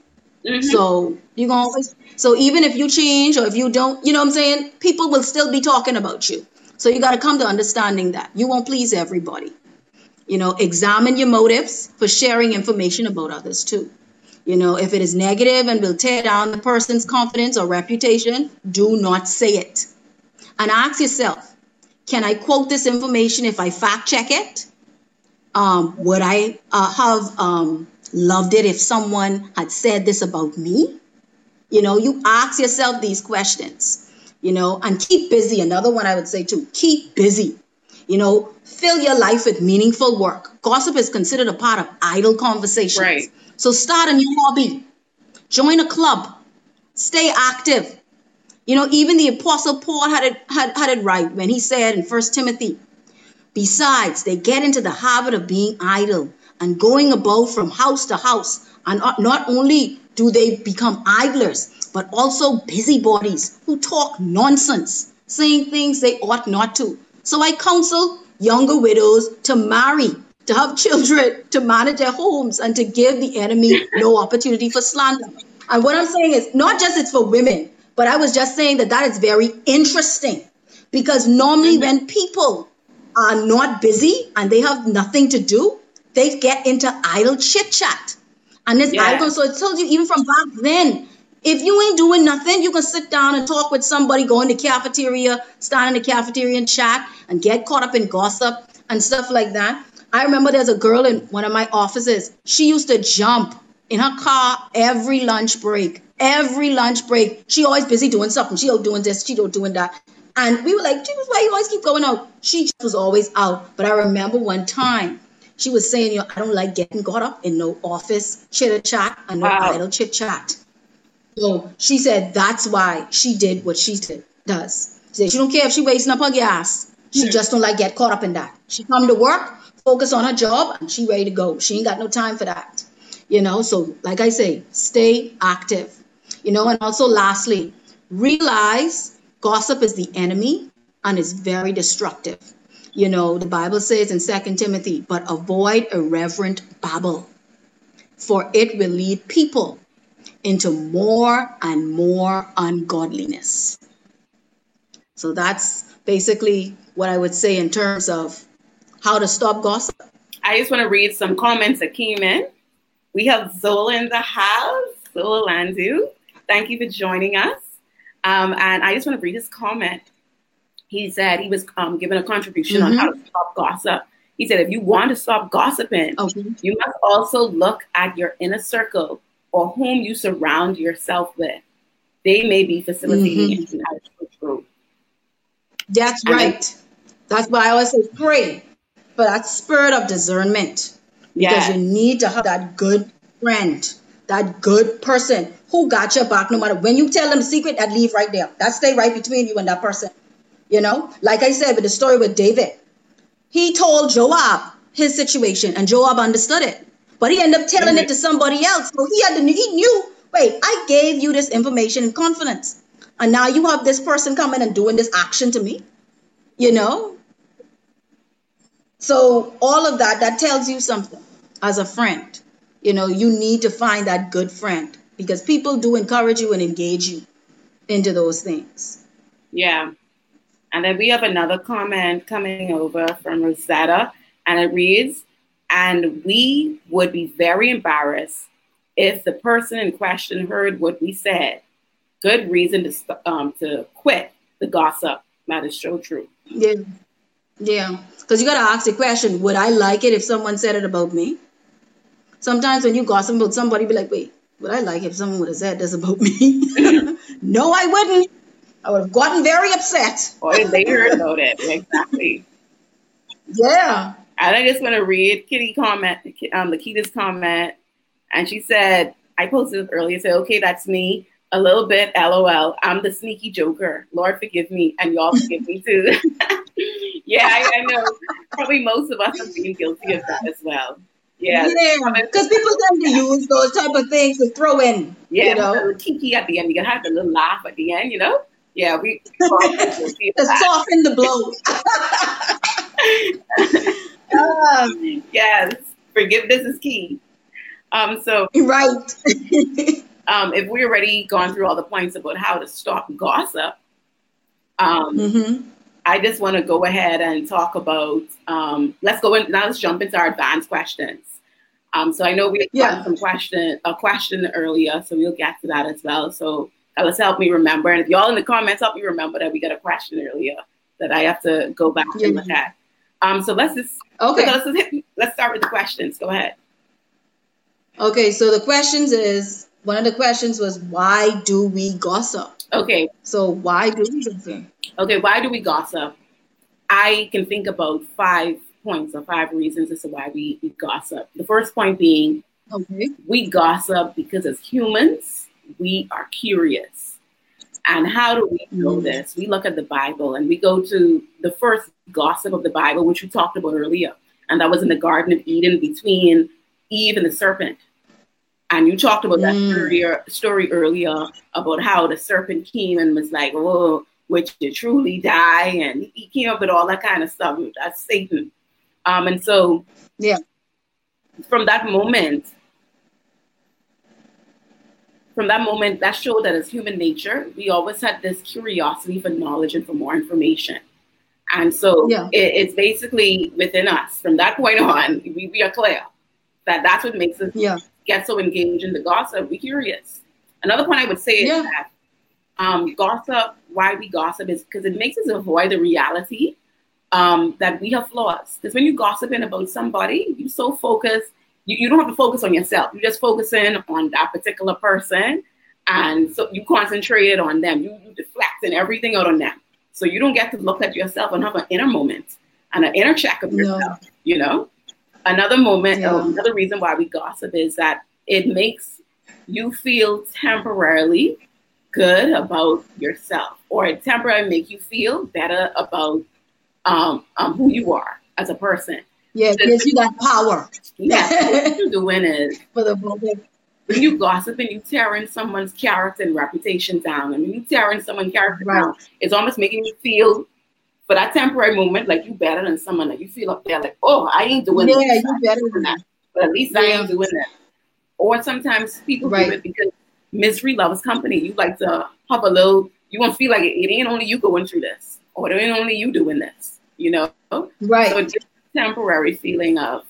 Mm-hmm. So you're gonna always, so even if you change or if you don't, you know what I'm saying, people will still be talking about you. So you got to come to understanding that you won't please everybody. You know, examine your motives for sharing information about others too. You know, if it is negative and will tear down the person's confidence or reputation, do not say it. And ask yourself, can I quote this information if I fact check it? Um, would I uh, have um, loved it if someone had said this about me? You know, you ask yourself these questions, you know, and keep busy. Another one I would say too, keep busy. You know, fill your life with meaningful work. Gossip is considered a part of idle conversations. Right. So start a new hobby, join a club, stay active. You know, even the Apostle Paul had it, had, had it right when he said in First Timothy, besides, they get into the habit of being idle and going about from house to house. And not only do they become idlers, but also busybodies who talk nonsense, saying things they ought not to. So I counsel younger widows to marry, to have children, to manage their homes, and to give the enemy no opportunity for slander. And what I'm saying is not just it's for women, but I was just saying that that is very interesting, because normally when people are not busy and they have nothing to do, they get into idle chit chat. And this yeah. idle, so it tells you even from back then, if you ain't doing nothing, you can sit down and talk with somebody, go in the cafeteria, stand in the cafeteria and chat and get caught up in gossip and stuff like that. I remember there's a girl in one of my offices. She used to jump in her car every lunch break, every lunch break. She always busy doing something. She don't doing this. She don't doing that. And we were like, Jesus, why you always keep going out? She just was always out. But I remember one time she was saying, you know, I don't like getting caught up in no office chitter chat and no wow. idle chit chat. So she said, that's why she did what she did, does. She said, she don't care if she wasting up her gas. She sure. just don't like get caught up in that. She come to work, focus on her job, and she ready to go. She ain't got no time for that. You know, so like I say, stay active. You know, and also lastly, realize gossip is the enemy and it's very destructive. You know, the Bible says in Second Timothy, but avoid irreverent babble, for it will lead people into more and more ungodliness. So that's basically what I would say in terms of how to stop gossip. I just want to read some comments that came in. We have Zola in the house, Zola Landu. Thank you for joining us. Um, and I just want to read his comment. He said he was um, given a contribution mm-hmm. on how to stop gossip. He said, if you want to stop gossiping, okay. you must also look at your inner circle or whom you surround yourself with. They may be facilitating mm-hmm. intellectual. That's and right. That's why I always say pray for that spirit of discernment, because yes. you need to have that good friend, that good person who got your back no matter when you tell them a secret. That leave right there. That stay right between you and that person. You know, like I said with the story with David, he told Joab his situation and Joab understood it, but he ended up telling mm-hmm. it to somebody else. So he had to, he knew. Wait, I gave you this information in confidence, and now you have this person coming and doing this action to me. You know. So all of that, that tells you something as a friend. You know, you need to find that good friend because people do encourage you and engage you into those things. Yeah. And then we have another comment coming over from Rosetta, and it reads, and we would be very embarrassed if the person in question heard what we said. Good reason to um, to quit the gossip. That is so true. Yeah. Yeah. Because you got to ask the question, would I like it if someone said it about me? Sometimes when you gossip about somebody, be like, wait, would I like it if someone would have said this about me? No, I wouldn't. I would have gotten very upset. Or if they heard about it. Exactly. Yeah. And I just want to read Kitty comment, um, Lakita's comment. And she said, I posted it earlier, said, okay, that's me. A little bit, LOL. I'm the sneaky joker. Lord, forgive me. And y'all forgive me too. Yeah, I, I know. Probably most of us are being guilty of that as well. Yeah. Yeah, because people tend to use those type of things to throw in. Yeah, you know? A little kiki at the end. You got to have a little laugh at the end, you know? Yeah, we... we to soften the blow. um, yes. Forgiveness is key. Um, so... Right. Um, if we already gone through all the points about how to stop gossip, um, mm-hmm. I just want to go ahead and talk about, um, let's go in, now let's jump into our advanced questions. Um, so I know we had yeah. some question, a question earlier, so we'll get to that as well. So let's help me remember. And if y'all in the comments, help me remember that we got a question earlier that I have to go back mm-hmm. and look at. Um, so let's just, okay. so let's, just hit, let's start with the questions. Go ahead. Okay, so the questions is, one of the questions was, why do we gossip? Okay. So why do we gossip? Okay, why do we gossip? I can think about five points or five reasons as to why we, we gossip. The first point being, okay. we gossip because as humans, we are curious. And how do we know mm-hmm. this? We look at the Bible and we go to the first gossip of the Bible, which we talked about earlier. And that was in the Garden of Eden between Eve and the serpent. And you talked about that mm. earlier, story earlier about how the serpent came and was like, oh, would you truly die? And he came up with all that kind of stuff. That's Satan. Um, and so yeah, from that moment, from that moment, that showed that as human nature, we always had this curiosity for knowledge and for more information. And so yeah. it, it's basically within us. From that point on, we, we are clear that that's what makes us yeah. get so engaged in the gossip, we're curious. Another point I would say yeah. is that um, gossip, why we gossip is because it makes us avoid the reality um, that we have flaws. Because when you're gossiping about somebody, you're so focused, you, you don't have to focus on yourself. You're just focusing on that particular person. And so you concentrate on them. You, you deflect and everything out on them. So you don't get to look at yourself and have an inner moment and an inner check of yourself, no. you know? Another moment, yeah. um, another reason why we gossip is that it makes you feel temporarily good about yourself, or it temporarily makes you feel better about um, um, who you are as a person. Yeah, it gives you that power. Yeah, what you're doing is for the moment. When you gossip and you tearing someone's character and reputation down, and when you tearing someone's character right. down, it's almost making you feel. But that temporary moment, like, you better than someone that you feel up there, like, oh, I ain't doing yeah, this. You better than that. But at least yeah. I ain't doing that. Or sometimes people right. do it because misery loves company. You like to have a little, you want to feel like it, it ain't only you going through this. Or it ain't only you doing this, you know? Right. So just a temporary feeling of,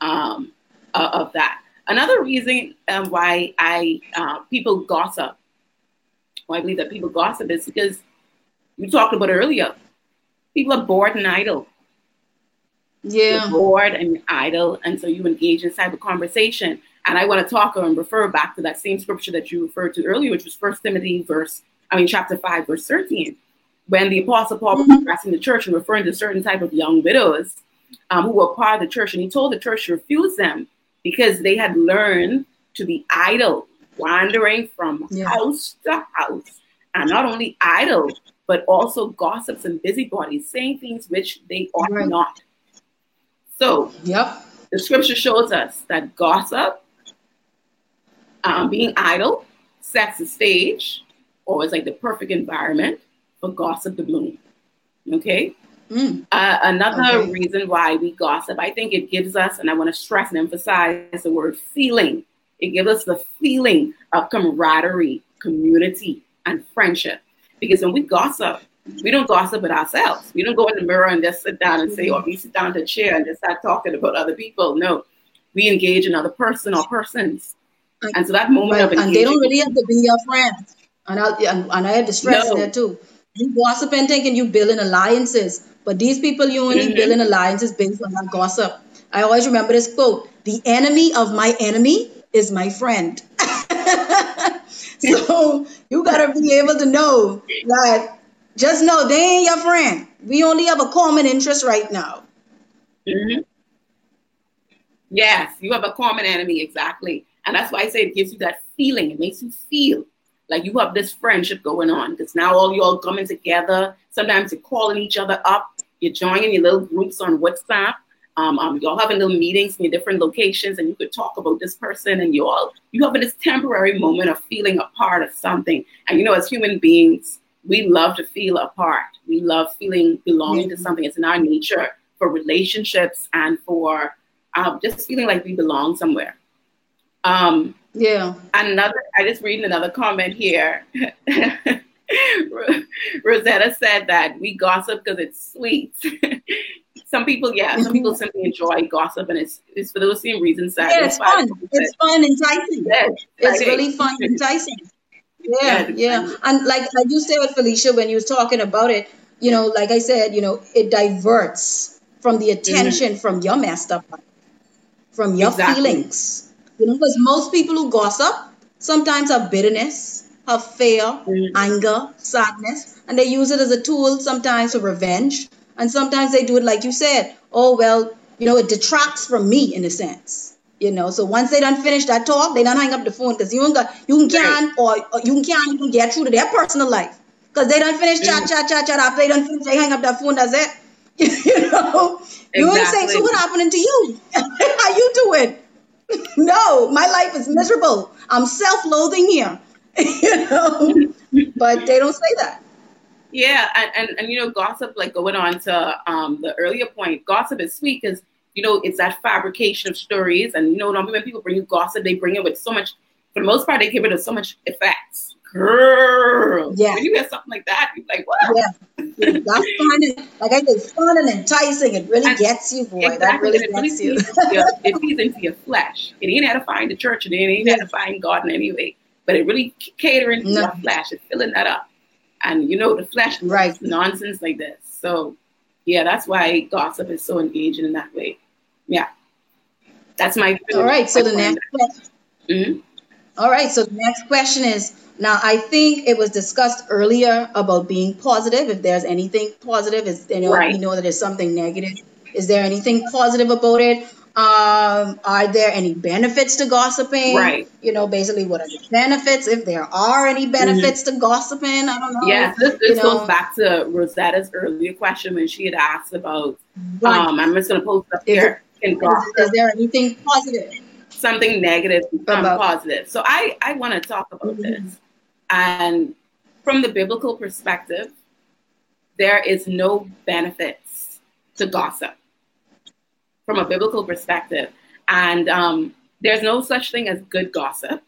um, of that. Another reason um, why I, uh, people gossip, why I believe that people gossip is because you talked about it earlier. People are bored and idle. Yeah. You're bored and idle. And so you engage in cyber conversation. And I want to talk and refer back to that same scripture that you referred to earlier, which was First Timothy verse, I mean, chapter five, verse thirteen, when the Apostle Paul mm-hmm. was addressing the church and referring to certain type of young widows um, who were part of the church. And he told the church to refuse them because they had learned to be idle, wandering from yeah. house to house. And not only idle, but also gossips and busybodies, saying things which they ought right. not. So yep. the scripture shows us that gossip, um, being idle, sets the stage, or is like the perfect environment for gossip to bloom. Okay? Mm. Uh, another okay. reason why we gossip, I think it gives us, and I want to stress and emphasize the word feeling. It gives us the feeling of camaraderie, community, and friendship. Because when we gossip, we don't gossip with ourselves. We don't go in the mirror and just sit down and say, or we sit down to a chair and just start talking about other people. No, we engage another person or persons. And, and so that moment right, of engagement. And they don't really have to be your friend. And I, and, and I have to stress no. there too. You gossip and thinking you building alliances. But these people, you only mm-hmm. building alliances based on that gossip. I always remember this quote, the enemy of my enemy is my friend. So you got to be able to know that just know they ain't your friend. We only have a common interest right now. Mm-hmm. Yes, you have a common enemy, exactly. And that's why I say it gives you that feeling. It makes you feel like you have this friendship going on. Because now all you all coming together. Sometimes you're calling each other up. You're joining your little groups on WhatsApp. Um, um, you all having little meetings in your different locations, and you could talk about this person, and you all, you having this temporary moment of feeling a part of something. And you know, as human beings, we love to feel a part. We love feeling belonging mm-hmm. to something. It's in our nature for relationships and for um, just feeling like we belong somewhere. Um, yeah. Another, I just read another comment here. Rosetta said that we gossip because it's sweet. Some people, yeah, some people simply enjoy gossip, and it's it's for those same reasons that yeah, it's fun. It's fun, enticing. Yes, it's really fun, enticing. Yeah, yeah, yeah. And like you said with Felicia, when you was talking about it, you know, like I said, you know, it diverts from the attention mm-hmm. from your messed up life, from your exactly. feelings. You know, because most people who gossip sometimes have bitterness, have fear, mm-hmm. anger, sadness, and they use it as a tool sometimes for revenge. And sometimes they do it like you said, oh, well, you know, it detracts from me in a sense, you know. So once they done finish that talk, they done hang up the phone because you, you can't or, or you can't even get through to their personal life because they done finish chat, mm. chat, chat, chat. After they done finish, they hang up that phone, that's it. You know, exactly. You know what I'm saying? So what's happening to you? How you doing? No, my life is miserable. I'm self-loathing here, you know, but they don't say that. Yeah, and, and, and, you know, gossip, like going on to um, the earlier point, gossip is sweet because, you know, it's that fabrication of stories. And, you know, normally when people bring you gossip, they bring it with so much, for the most part, they give it with so much effects. Girl, yeah. When you hear something like that, you're like, what? Yeah, yeah, that's fun. And, like I said, fun and enticing. It really and gets you, boy. Exactly, that really, it really gets you. your, it feeds into your flesh. It ain't edifying the church, and it ain't edifying yeah. God in any way. But it really catering to no. your flesh. It's filling that up. And, you know, the flesh right. nonsense like this. So, yeah, that's why gossip is so engaging in that way. Yeah. That's my All right. So the next question. Mm-hmm. All right. So the next question is, now, I think it was discussed earlier about being positive. If there's anything positive, is you know, right. we know that there's something negative. Is there anything positive about it? Um, are there any benefits to gossiping? Right. You know, basically, what are the benefits? If there are any benefits mm-hmm. to gossiping, I don't know. Yes, this, this goes know. back to Rosetta's earlier question when she had asked about, right. um, I'm just going to post up is here. It, in gossip, is, is there anything positive? Something negative become about. positive. So I, I want to talk about mm-hmm. this. And from the biblical perspective, there is no benefits to gossip. From a biblical perspective. And um, there's no such thing as good gossip.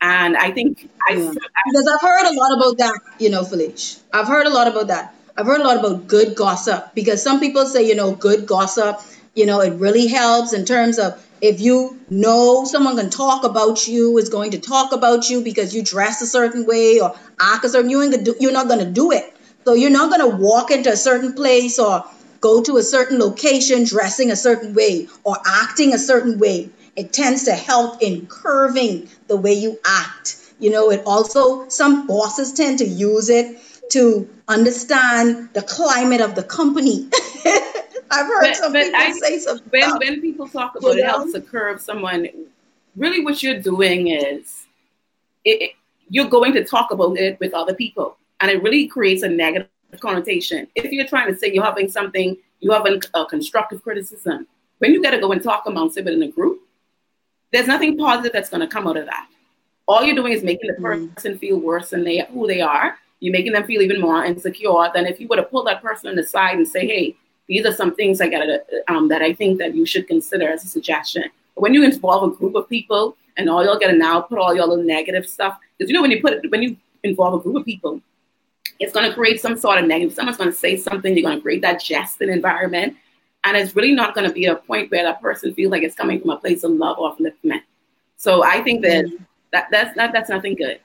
And I think I, yeah. I because I've heard a lot about that, you know, Felicia. I've heard a lot about that. I've heard a lot about good gossip because some people say, you know, good gossip, you know, it really helps in terms of if you know someone can talk about you, is going to talk about you because you dress a certain way or act a certain you ain't gonna do, you're not going to do it. So you're not going to walk into a certain place or go to a certain location, dressing a certain way or acting a certain way. It tends to help in curving the way you act. You know, it also, some bosses tend to use it to understand the climate of the company. I've heard but, some but people I, say something. When, when people talk about you know? it helps to curve someone, really what you're doing is it, it, you're going to talk about it with other people. And it really creates a negative connotation. If you're trying to say you're having something, you have a uh, constructive criticism. When you got to go and talk amongst it within a group, there's nothing positive that's going to come out of that. All you're doing is making the person mm. feel worse than they who they are. You're making them feel even more insecure than if you were to pull that person aside and say, hey, these are some things I gotta, um, that I think that you should consider as a suggestion. When you involve a group of people and all y'all gotta now put all your little negative stuff, because you know when you put when you involve a group of people, it's gonna create some sort of negative. Someone's gonna say something. You're gonna create that jesting environment, and it's really not gonna be a point where that person feels like it's coming from a place of love or upliftment. So I think that, that that's that, that's nothing good.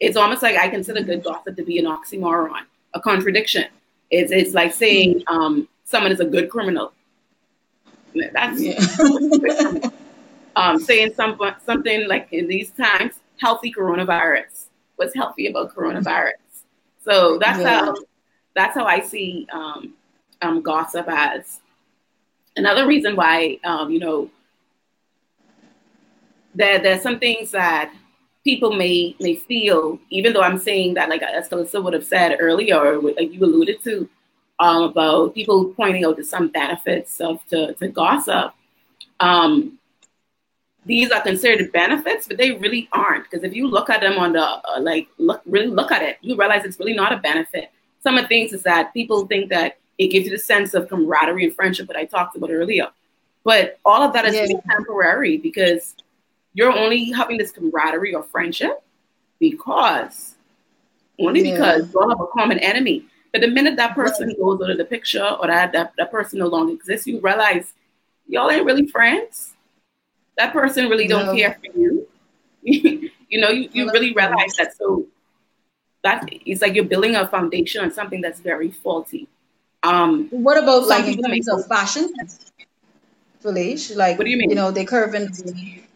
It's almost like I consider good gossip to be an oxymoron, a contradiction. It's it's like saying um, someone is a good criminal. That's yeah. um, saying some, something like in these times, healthy coronavirus. What's healthy about coronavirus? So that's yeah. how that's how I see um, um, gossip as another reason why um, you know there there's some things that people may may feel, even though I'm saying that, like as Calissa would have said earlier, or like you alluded to um, about people pointing out to some benefits of to, to gossip. Um, these are considered benefits, but they really aren't. Because if you look at them on the, uh, like, look, really look at it, you realize it's really not a benefit. Some of the things is that people think that it gives you the sense of camaraderie and friendship that I talked about earlier. But all of that is yeah. really temporary, because you're only having this camaraderie or friendship because, only yeah. because you all have a common enemy. But the minute that person yeah. goes out of the picture, or that, that, that person no longer exists, you realize y'all ain't really friends. That person really don't no. care for you. You know, you, you really realize that. So that it's like you're building a foundation on something that's very faulty. Um, what about like in terms of fashion? Felicia, like, what do you mean? You know, they curve in,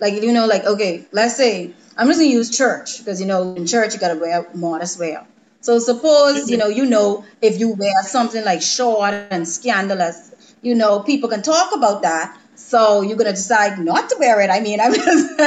like, you know, like, okay, let's say, I'm just gonna use church, because, you know, in church, you gotta wear modest wear. So suppose, mm-hmm. you know, you know, if you wear something like short and scandalous, you know, people can talk about that. So you're gonna decide not to wear it. I mean, I'm just,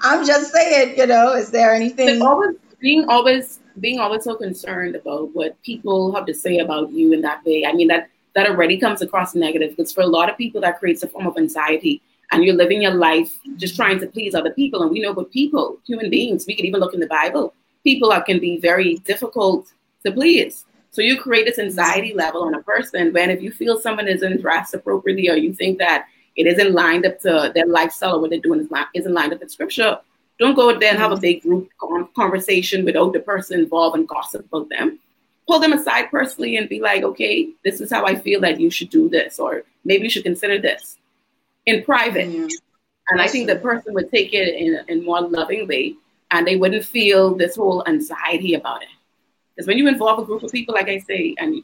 I'm just saying, you know, is there anything? Like always, being always, being always so concerned about what people have to say about you in that way. I mean, that that already comes across negative, because for a lot of people that creates a form of anxiety, and you're living your life just trying to please other people. And we know, but people, human beings, we can even look in the Bible, people are, can be very difficult to please. So you create this anxiety level on a person when if you feel someone isn't dressed appropriately, or you think that it isn't lined up to their lifestyle, or what they're doing isn't lined up in scripture, don't go out there and have a big group conversation without the person involved and gossip about them. Pull them aside personally and be like, okay, this is how I feel that you should do this, or maybe you should consider this in private. Yeah. And I think the person would take it in a more loving way, and they wouldn't feel this whole anxiety about it. Because when you involve a group of people, like I say, and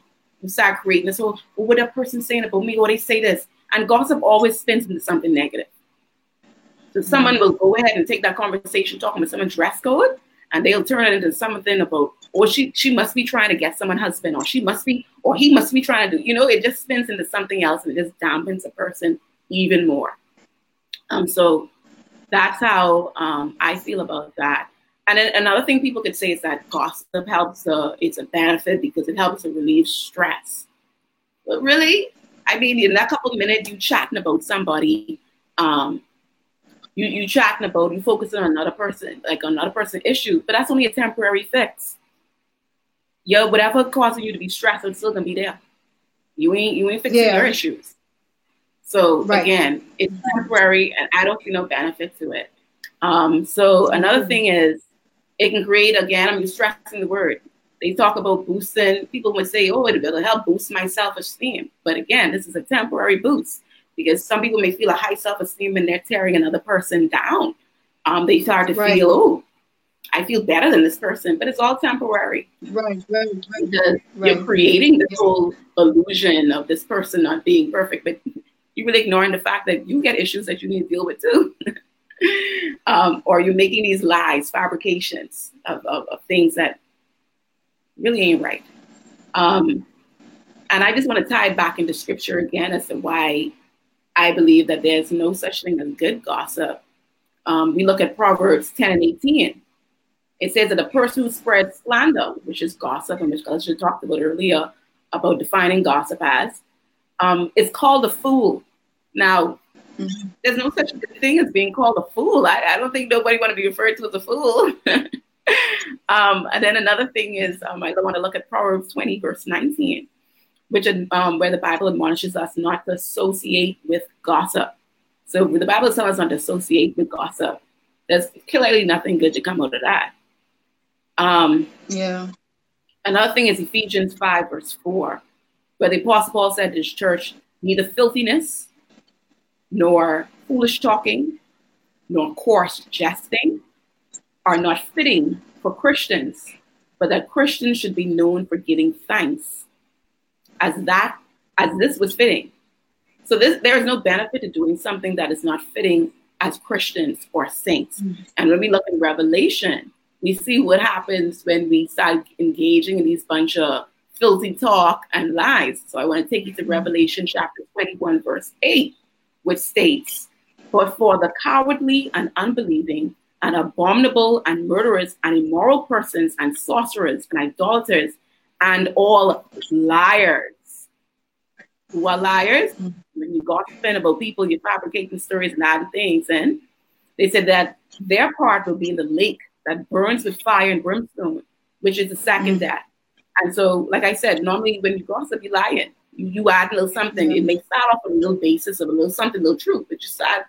you start creating this whole, well, what that person's saying about me, or they say this, and gossip always spins into something negative. So mm-hmm. someone will go ahead and take that conversation talking about someone's dress code, and they'll turn it into something about, or she she must be trying to get someone's husband, or she must be, or he must be trying to do, you know, it just spins into something else, and it just dampens a person even more. Um, so that's how um, I feel about that. And then another thing people could say is that gossip helps, uh, it's a benefit because it helps to relieve stress. But really, I mean, in that couple of minutes, you chatting about somebody, um, you you chatting about, you focusing on another person, like another person's issue, but that's only a temporary fix. Yo, whatever causing you to be stressed, it's still gonna be there. You ain't you ain't fixing yeah. your issues. So right. again, it's temporary, and I don't see no benefit to it. Um, so another thing is, it can create, again, I'm stressing the word. They talk about boosting. People would say, oh, it'll help boost my self-esteem. But again, this is a temporary boost, because some people may feel a high self-esteem and they're tearing another person down. Um, they start to right. feel, oh, I feel better than this person. But it's all temporary. Right, right, right. Because right. you're creating this whole illusion of this person not being perfect. But you're really ignoring the fact that you get issues that you need to deal with too. um, or you're making these lies, fabrications of, of, of things that really ain't right. Um, and I just want to tie it back into scripture again as to why I believe that there's no such thing as good gossip. Um, we look at Proverbs ten and eighteen. It says that the person who spreads slander, which is gossip, and which Calissa talked about earlier, about defining gossip as, um, is called a fool. Now, mm-hmm. there's no such thing as being called a fool. I, I don't think nobody want to be referred to as a fool. um, Um, and then another thing is, um, I want to look at Proverbs twenty, verse nineteen, which um, where the Bible admonishes us not to associate with gossip. So the Bible tells us not to associate with gossip. There's clearly nothing good to come out of that. Um, yeah. Another thing is Ephesians five, verse four, where the Apostle Paul said to his church, neither filthiness, nor foolish talking, nor coarse jesting are not fitting for Christians, but that Christians should be known for giving thanks, as that, as this was fitting. So this, there is no benefit to doing something that is not fitting as Christians or saints. Mm-hmm. And when we look in Revelation, we see what happens when we start engaging in these bunch of filthy talk and lies. So I want to take you to Revelation chapter twenty-one, verse eight, which states, but for the cowardly and unbelieving and abominable and murderers and immoral persons and sorcerers and idolaters and all liars. Who are liars? When you gossiping about people, you're fabricating stories and adding things in. They said that their part will be in the lake that burns with fire and brimstone, which is the second death. And so, like I said, normally when you gossip, you're lying. You, you add a little something. It may start off on a little basis of a little something, a little truth, but you start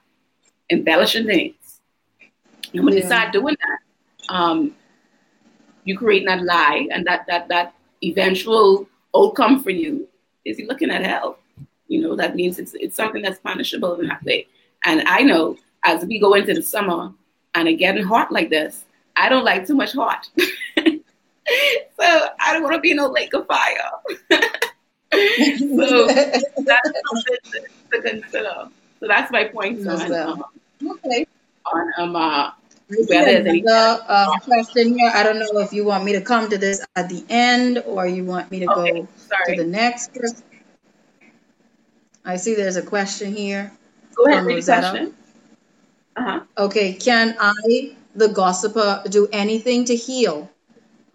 embellishing things. And when yeah. you start doing that, um, you create that lie, and that that that eventual outcome for you is you're looking at hell. You know, that means it's it's something that's punishable in that way. And I know as we go into the summer and it's getting hot like this, I don't like too much hot. So I don't want to be in a lake of fire. So that's something to, to consider. So that's my point yes, on, um, okay. on um, uh, whether there's another uh, question here. I don't know if you want me to come to this at the end or you want me to okay, go sorry. to the next person. I see there's a question here. Go ahead, read the question. Uh-huh. Okay, can I, the gossiper, do anything to heal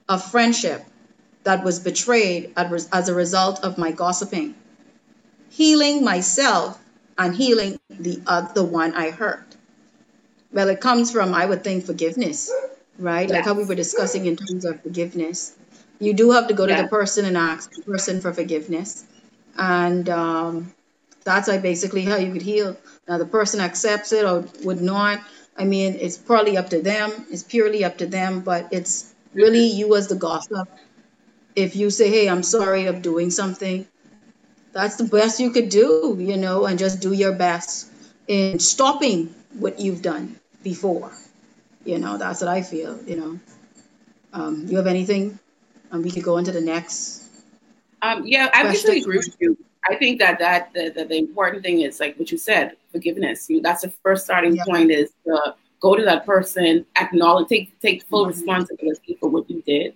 a friendship that was betrayed as a result of my gossiping, healing myself and healing the other, the one I hurt? Well, it comes from, I would think, forgiveness, right? Yes. Like how we were discussing in terms of forgiveness. You do have to go yes. to the person and ask the person for forgiveness. And um, that's like basically how you could heal. Now, the person accepts it or would not. I mean, it's probably up to them. It's purely up to them, but it's really you as the gossip. If you say, hey, I'm sorry, I'm doing something, that's the best you could do, you know, and just do your best in stopping what you've done before. You know, that's what I feel, you know. Um, you have anything? And um, we could go into the next. Um, yeah, I actually agree with you. I think that that the, the, the important thing is, like what you said, forgiveness. You, that's the first starting yeah. point is to go to that person, acknowledge, take, take full mm-hmm. responsibility for what you did.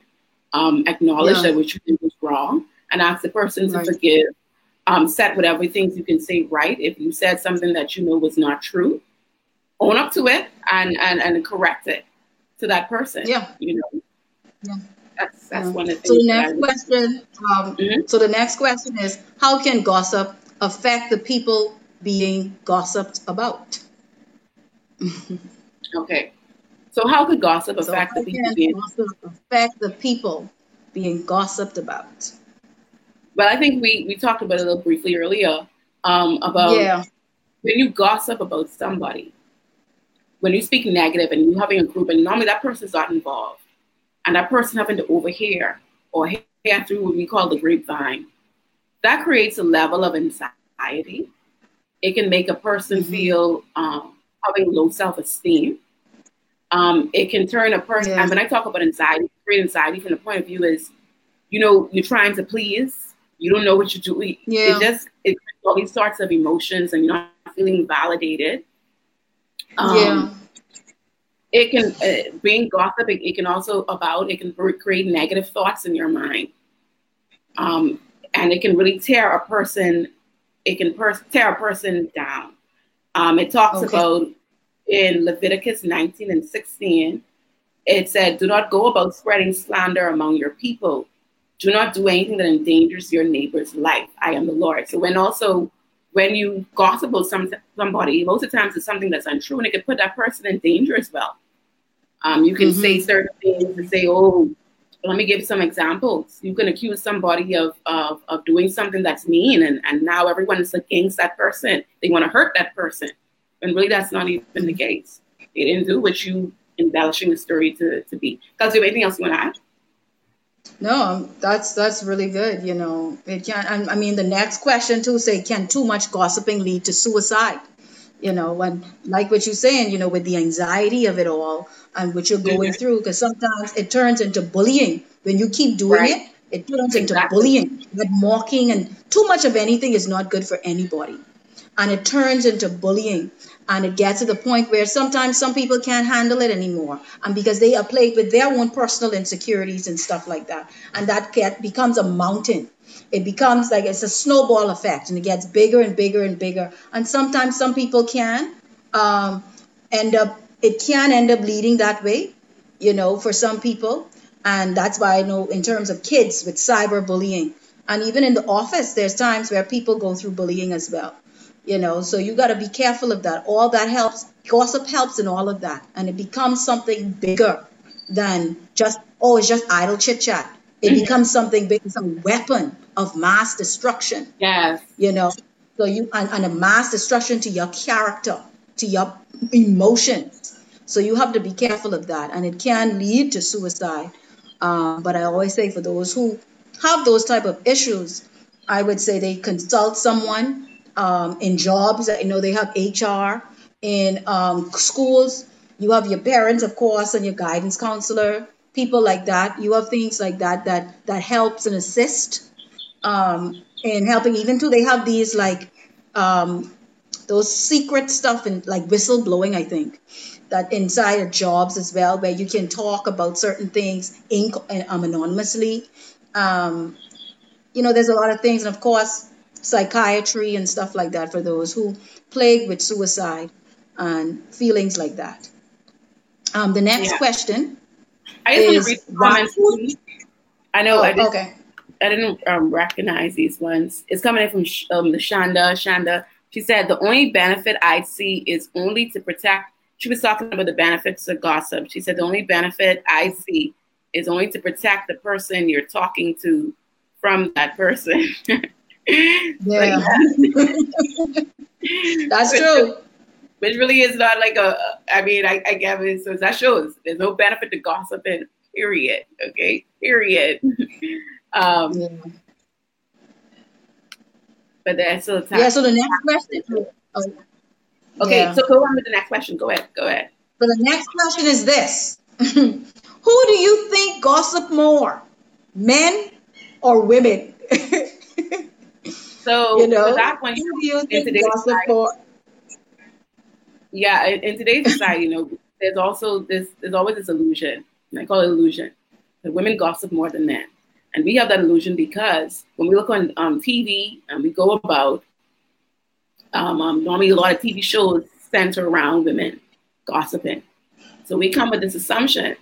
Um, acknowledge yeah. that what you did was wrong and ask the person right. to forgive. Um, set whatever things you can say right. If you said something that you know was not true, own up to it and, and, and correct it to that person. Yeah. You know? Yeah. That's, that's yeah. one of the so things. The next question, um, mm-hmm. So the next question is, how can gossip affect the people being gossiped about? Okay. So how could gossip so affect the people being affect the people being gossiped about? Well, I think we, we talked about it a little briefly earlier um, about yeah. when you gossip about somebody, when you speak negative and you're having a group and normally that person's not involved and that person happened to overhear or hear through what we call the grapevine, that creates a level of anxiety. It can make a person mm-hmm. feel um, having low self-esteem. Um, it can turn a person, yeah. and when I talk about anxiety, great anxiety from the point of view is, you know, you're trying to please, you don't know what you're doing. Yeah. It just, it all these sorts of emotions and you're not feeling validated. Um, yeah. It can, uh, being gossip, it, it can also about, it can create negative thoughts in your mind. Um, and it can really tear a person, it can per- tear a person down. Um, it talks okay. about, in Leviticus nineteen and sixteen, it said, do not go about spreading slander among your people. Do not do anything that endangers your neighbor's life. I am the Lord. So when also, when you gossip about some, somebody, most of the times it's something that's untrue and it could put that person in danger as well. Um, you can mm-hmm. say certain things and say, oh, let me give some examples. You can accuse somebody of of, of doing something that's mean, and, and now everyone is against that person. They want to hurt that person. And really, that's not even the case. They didn't do what you embellishing the story to, to be. Because do you have anything else you want to add? No, that's that's really good. You know, it can. I mean, the next question too say, can too much gossiping lead to suicide? You know, and like what you're saying, you know, with the anxiety of it all and what you're going mm-hmm. through, because sometimes it turns into bullying when you keep doing right. it. It turns exactly. into bullying, but mocking and too much of anything is not good for anybody, and it turns into bullying. And it gets to the point where sometimes some people can't handle it anymore, and because they are plagued with their own personal insecurities and stuff like that. And that get, becomes a mountain. It becomes like it's a snowball effect, and it gets bigger and bigger and bigger. And sometimes some people can um, end up, it can end up leading that way, you know, for some people. And that's why I know in terms of kids with cyberbullying, and even in the office, there's times where people go through bullying as well. You know, so you got to be careful of that. All that helps. Gossip helps in all of that. And it becomes something bigger than just, oh, it's just idle chit chat. It mm-hmm. becomes something big. It's a weapon of mass destruction. Yes. You know, so you, and, and a mass destruction to your character, to your emotions. So you have to be careful of that. And it can lead to suicide. Um, but I always say for those who have those type of issues, I would say they consult someone. Um, in jobs, you know, they have H R. In um, schools, you have your parents, of course, and your guidance counselor, people like that. You have things like that that, that helps and assist um, in helping. Even too, they have these like um, those secret stuff and like whistleblowing, I think, that inside of jobs as well, where you can talk about certain things inc- um, anonymously. Um, you know, there's a lot of things, and of course, psychiatry and stuff like that for those who plague with suicide and feelings like that. Um, the next yeah. question. I just want to read the comments. Who, I know oh, I didn't, okay. I didn't um, recognize these ones. It's coming in from um, the Shanda. Shanda, she said, the only benefit I see is only to protect. She was talking about the benefits of gossip. She said, the only benefit I see is only to protect the person you're talking to from that person. Yeah, that's which, true. Which really is not like a. I mean, I, I get it. So that shows there's no benefit to gossiping. Period. Okay. Period. Um, yeah. But that's still time. Yeah. So the next question. Oh, okay. Yeah. So go on with the next question. Go ahead. Go ahead. So the next question is this: who do you think gossip more, men or women? So you know, that one, in today's society, yeah, in, in today's society, you know, there's also this, there's always this illusion, and I call it illusion, that women gossip more than men. And we have that illusion because when we look on um, T V and we go about, um, um, normally a lot of T V shows center around women gossiping. So we come with this assumption,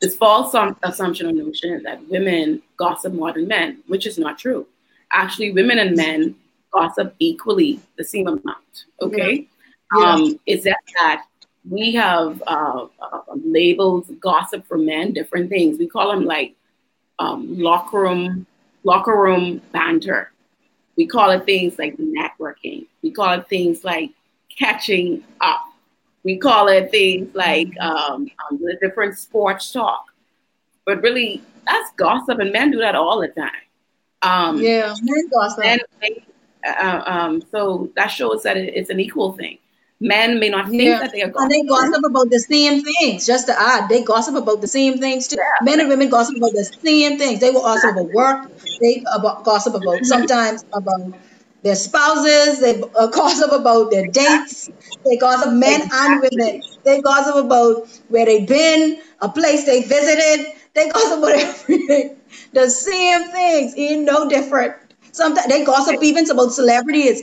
this false assumption or notion that women gossip more than men, which is not true. Actually, women and men gossip equally the same amount, okay? Yeah. Yeah. Um, it's that, that we have uh, uh, labels, gossip for men, different things. We call them like um, locker room, locker room banter. We call it things like networking. We call it things like catching up. We call it things like um, um, the different sports talk. But really, that's gossip, and men do that all the time. Um, yeah, men gossip. Men, uh, um, so that shows that it, it's an equal thing. Men may not think yeah. that they are gossiping. And they gossip about the same things, just to add. They gossip about the same things, too. Yeah. Men and women gossip about the same things. They will gossip about work. They about, gossip about sometimes about their spouses. They uh, gossip about their dates. They gossip, men exactly. and women. They gossip about where they've been, a place they visited. They gossip about everything. The same things, ain't no different. Sometimes they gossip even about celebrities.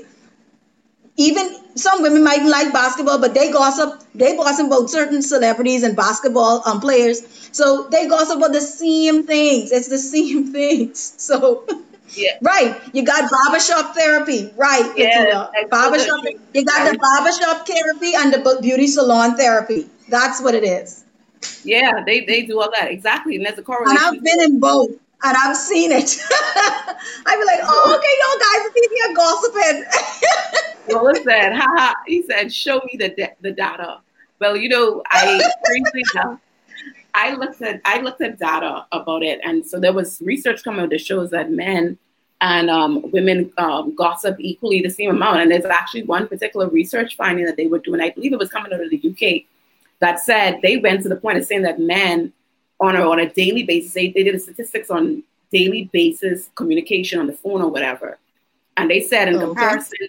Even some women might like basketball, but they gossip. They gossip about certain celebrities and basketball um, players. So they gossip about the same things. It's the same things. So, yeah. right. You got barbershop therapy, right? Yeah. You know, barbershop. You got the barbershop therapy and the beauty salon therapy. That's what it is. Yeah, they, they do all that. Exactly. And there's a correlation. And I've been in both. And I've seen it. I'd be like, oh, okay, y'all guys, it's easy to gossiping. Well, listen, haha. He said, show me the de- the data. Well, you know, I briefly enough, I looked at I looked at data about it, and so there was research coming out that shows that men and um, women um, gossip equally the same amount. And there's actually one particular research finding that they were doing. I believe it was coming out of the U K that said they went to the point of saying that men on a, on a daily basis, they, they did a statistics on daily basis communication on the phone or whatever. And they said in oh, comparison okay.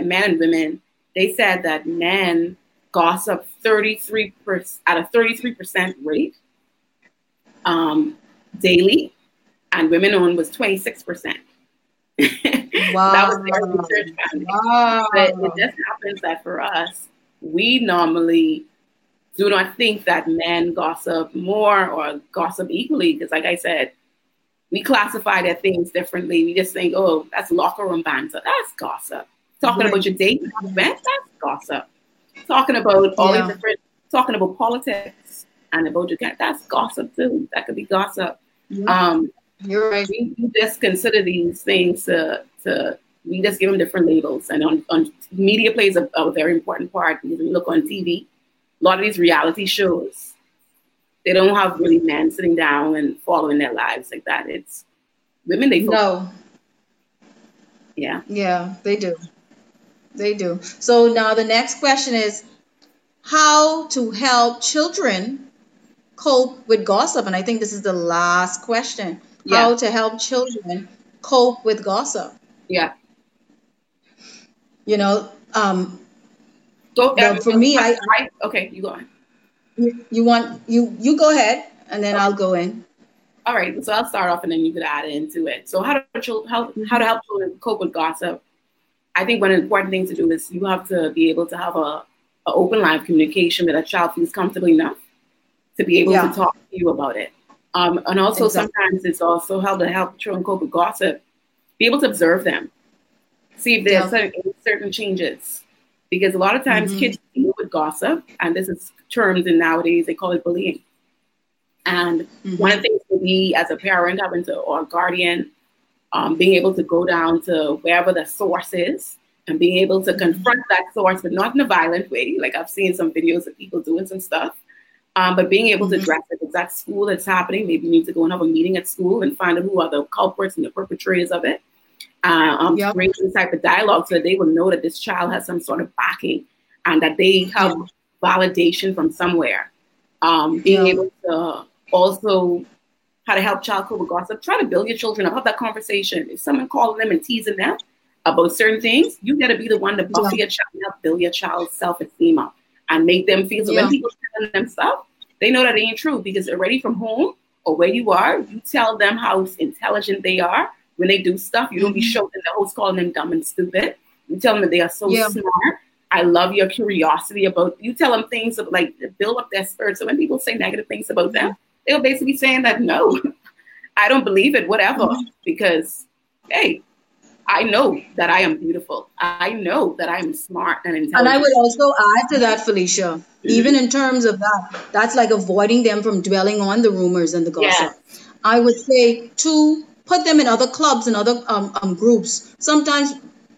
to men and women, they said that men gossip thirty-three percent at a thirty-three percent rate um, daily, and women own was twenty-six percent. Wow. That was their research finding. Wow. But it just happens that for us, we normally do not think that men gossip more or gossip equally, because like I said, we classify their things differently. We just think, oh, that's locker room banter. That's gossip. Talking right. about your date, that's gossip. Talking about all yeah. these different, talking about politics and about your cat, that's gossip too. That could be gossip. Yeah. Um, You're right. We, we just consider these things to, to, we just give them different labels. And on, on media plays a, a very important part, because when you look on T V, a lot of these reality shows, they don't have really men sitting down and following their lives like that. It's women, they focus. No. Yeah. Yeah, they do. They do. So now the next question is how to help children cope with gossip. And I think this is the last question. Yeah. How to help children cope with gossip. Yeah. You know, um, Go, no, for me, I, I okay. You go on. You, you want you you go ahead, and then okay. I'll go in. All right. So I'll start off, and then you could add into it. So how to how how to help children cope with gossip? I think one important thing to do is you have to be able to have a, a open line of communication that a child feels comfortable enough to be able yeah. to talk to you about it. Um, and also exactly. sometimes it's also how to help children cope with gossip. Be able to observe them, see if there's yeah. certain, certain changes. Because a lot of times mm-hmm. kids deal with gossip, and this is terms in nowadays, they call it bullying. And mm-hmm. one of the things that we as a parent having to, or a guardian, um, being able to go down to wherever the source is and being able to confront mm-hmm. that source, but not in a violent way. Like I've seen some videos of people doing some stuff, um, but being able mm-hmm. to address it. If that's school that's happening, maybe you need to go and have a meeting at school and find out who are the culprits and the perpetrators of it. Uh, um, yep. Bring some type of dialogue so that they will know that this child has some sort of backing and that they have yep. validation from somewhere. Um, being yep. able to also how to help child cope with gossip. Try to build your children up. Have that conversation. If someone calling them and teasing them about certain things, you got to be the one to buff yep. your child up, build your child's self-esteem up, and make them feel so yep. when people tell them stuff, they know that it ain't true, because already from home or where you are, you tell them how intelligent they are. When they do stuff, you don't be shouting the host calling them dumb and stupid. You tell them that they are so yeah. smart. I love your curiosity about, you tell them things of, like, build up their spirit. So when people say negative things about them, they'll basically be saying that, no, I don't believe it, whatever. Mm-hmm. Because, hey, I know that I am beautiful. I know that I am smart and intelligent. And I would also add to that, Felicia, mm-hmm. even in terms of that, that's like avoiding them from dwelling on the rumors and the gossip. Yes. I would say two, put them in other clubs and other um, um, groups. Sometimes,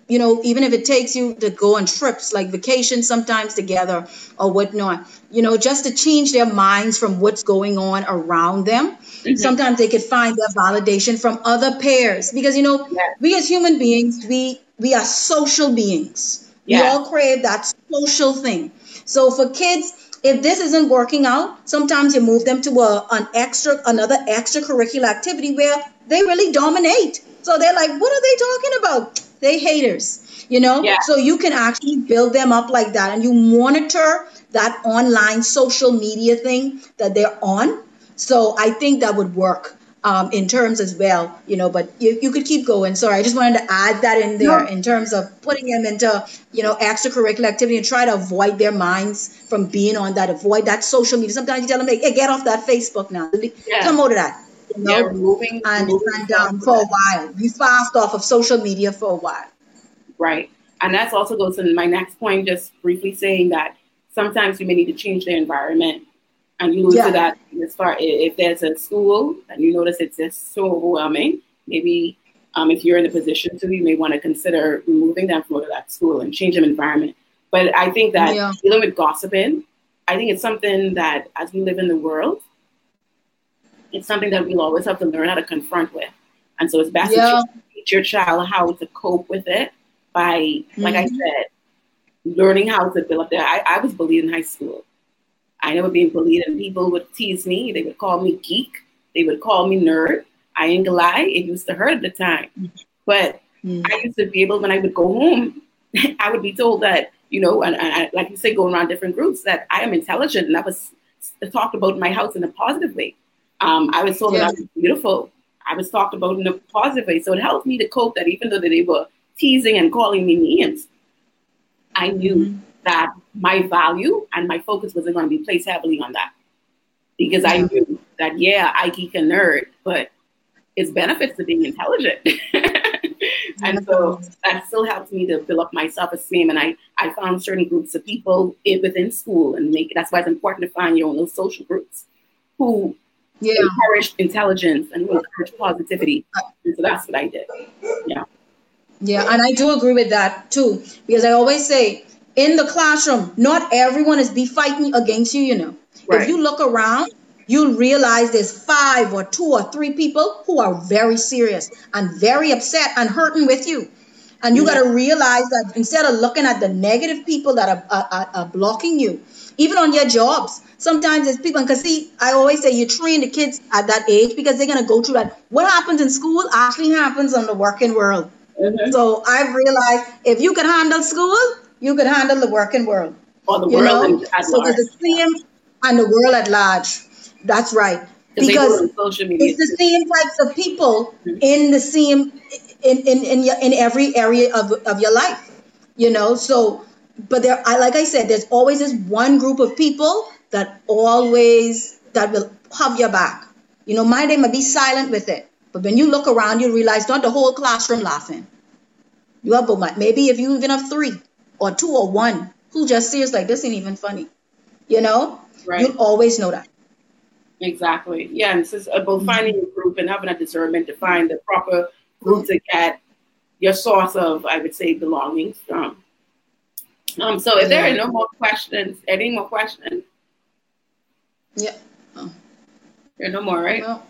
you know, even if it takes you to go on trips, like vacation sometimes together or whatnot, you know, just to change their minds from what's going on around them. Mm-hmm. Sometimes they could find their validation from other pairs, because, you know, yes. we as human beings, we, we are social beings. Yes. We all crave that social thing. So for kids, if this isn't working out, sometimes you move them to a, an extra, another extracurricular activity where they really dominate. So they're like, what are they talking about? They haters, you know? Yeah. So you can actually build them up like that. And you monitor that online social media thing that they're on. So I think that would work um, in terms as well, you know, but you, you could keep going. Sorry, I just wanted to add that in there no. in terms of putting them into, you know, extracurricular activity and try to avoid their minds from being on that, avoid that social media. Sometimes you tell them, like, hey, get off that Facebook now. Yeah. Come out of that. You know, yeah, moving, and, moving and um, for a while. You fast off of social media for a while. Right. And that's also goes to my next point, just briefly saying that sometimes you may need to change their environment. And you know, yeah. so that as far if there's a school and you notice it's just so overwhelming, maybe um, if you're in a position to, you may want to consider removing them from that school and change their environment. But I think that yeah. dealing with gossiping, I think it's something that as we live in the world, it's something that we'll always have to learn how to confront with. And so it's best yeah. to teach your child how to cope with it by, mm-hmm. like I said, learning how to build up there. I, I was bullied in high school. I never been bullied, and people would tease me. They would call me geek. They would call me nerd. I ain't gonna lie, it used to hurt at the time. But mm. I used to be able, when I would go home, I would be told that, you know, and, and I, like you say, going around different groups, that I am intelligent, and I was talked about in my house in a positive way. Um, I was told yeah. that I was beautiful. I was talked about in a positive way. So it helped me to cope that even though they were teasing and calling me names, I knew mm. that my value and my focus wasn't going to be placed heavily on that, because I knew that, yeah, I geek and nerd, but it's benefits to being intelligent. And so that still helped me to build up my self-esteem. And I, I found certain groups of people in, within school, and make, that's why it's important to find your own little social groups who yeah. encourage intelligence and who encourage positivity. And so that's what I did. Yeah. Yeah. And I do agree with that too, because I always say, in the classroom, not everyone is be fighting against you, you know. Right. If you look around, you'll realize there's five or two or three people who are very serious and very upset and hurting with you. And you yeah. got to realize that instead of looking at the negative people that are, are, are blocking you, even on your jobs, sometimes there's people, because see, I always say you train the kids at that age because they're going to go through that. What happens in school actually happens in the working world. Mm-hmm. So I've realized if you can handle school, you could handle the working world. Or the world at large. So it's the same, and the world at large. That's right. Because it's the same types of people in the same, in in in, your, in every area of, of your life, you know. So, but there, I like I said, there's always this one group of people that always, that will have your back. You know, mind they might be silent with it. But when you look around, you realize not the whole classroom laughing. You have, but maybe if you even have three. Or two or one who just sees like this ain't even funny, you know. Right. You always know that. Exactly. Yeah, and this is about finding a group and having a discernment to find the proper group to get your source of, I would say, belonging from. Um. So, if there are no more questions, any more questions? Yeah. Oh. There are no more, right? No.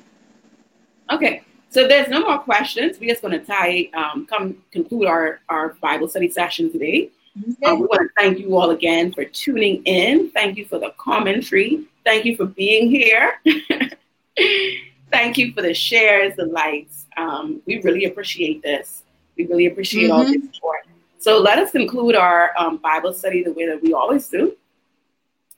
Okay. So, if there's no more questions, we're just going to tie, um, come conclude our our Bible study session today. Okay. Uh, we want to thank you all again for tuning in. Thank you for the commentary. Thank you for being here. Thank you for the shares, the likes. Um, we really appreciate this. We really appreciate mm-hmm. all this support. So let us conclude our um, Bible study the way that we always do.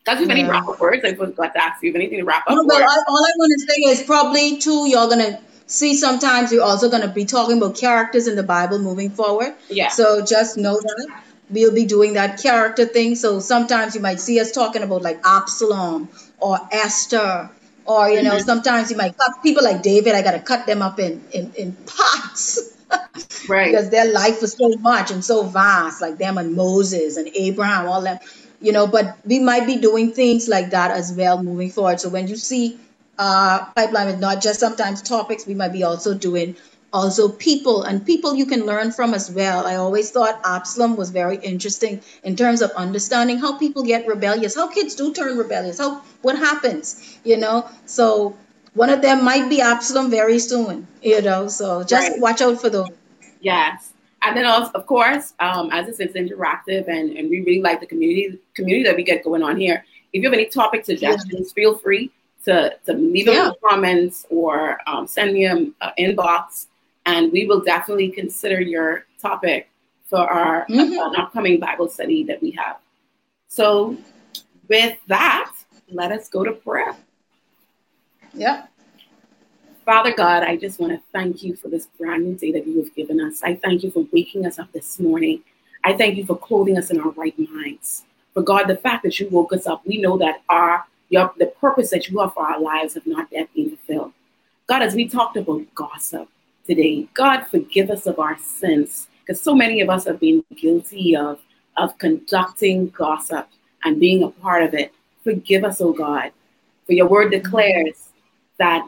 Does you have any wrap-up words? I forgot to ask you if anything to wrap up. No, but I, all I want to say is probably, too, you're going to see sometimes we're also going to be talking about characters in the Bible moving forward. Yeah. So just know that. We'll be doing that character thing. So sometimes you might see us talking about like Absalom or Esther, or, you know, mm-hmm. sometimes you might cut people like David. I got to cut them up in, in, in parts. Right. Because their life was so much and so vast, like them and Moses and Abraham, all that, you know, but we might be doing things like that as well moving forward. So when you see uh, Pipeline, it's not just sometimes topics, we might be also doing also people, and people you can learn from as well. I always thought Absalom was very interesting in terms of understanding how people get rebellious, how kids do turn rebellious, how what happens, you know. So one of them might be Absalom very soon, you know. So just right. watch out for those. Yes, and then also, of course, um, as it's, it's interactive, and, and we really like the community community that we get going on here. If you have any topic suggestions, yeah. feel free to to leave them yeah. in the comments or um, send me an uh, inbox. And we will definitely consider your topic for our mm-hmm. uh, upcoming Bible study that we have. So with that, let us go to prayer. Yeah. Father God, I just want to thank you for this brand new day that you have given us. I thank you for waking us up this morning. I thank you for clothing us in our right minds. But God, the fact that you woke us up, we know that our your, the purpose that you have for our lives have not yet been fulfilled. God, as we talked about gossip today, God, forgive us of our sins, because so many of us have been guilty of, of conducting gossip and being a part of it. Forgive us, oh God. For your word declares that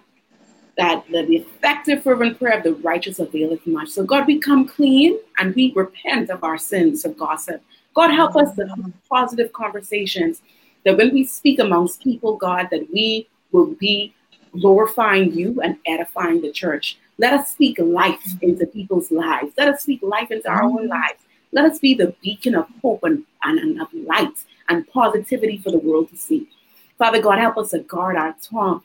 that the effective fervent prayer of the righteous availeth much. So God, we come clean and we repent of our sins of gossip. God, help us to have positive conversations, that when we speak amongst people, God, that we will be glorifying you and edifying the church. Let us speak life into people's lives. Let us speak life into our own lives. Let us be the beacon of hope and, and of light and positivity for the world to see. Father God, help us to guard our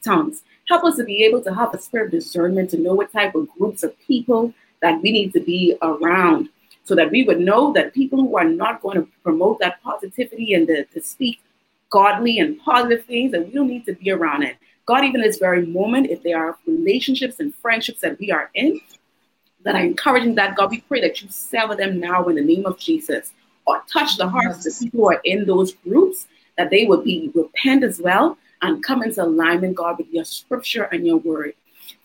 tongues. Help us to be able to have a spirit of discernment, to know what type of groups of people that we need to be around, so that we would know that people who are not going to promote that positivity and to, to speak godly and positive things, that we don't need to be around it. God, even this very moment, if there are relationships and friendships that we are in, that are encouraging that, God, we pray that you sever them now in the name of Jesus, or touch the hearts of people who are in those groups, that they would be repent as well and come into alignment, God, with your scripture and your word.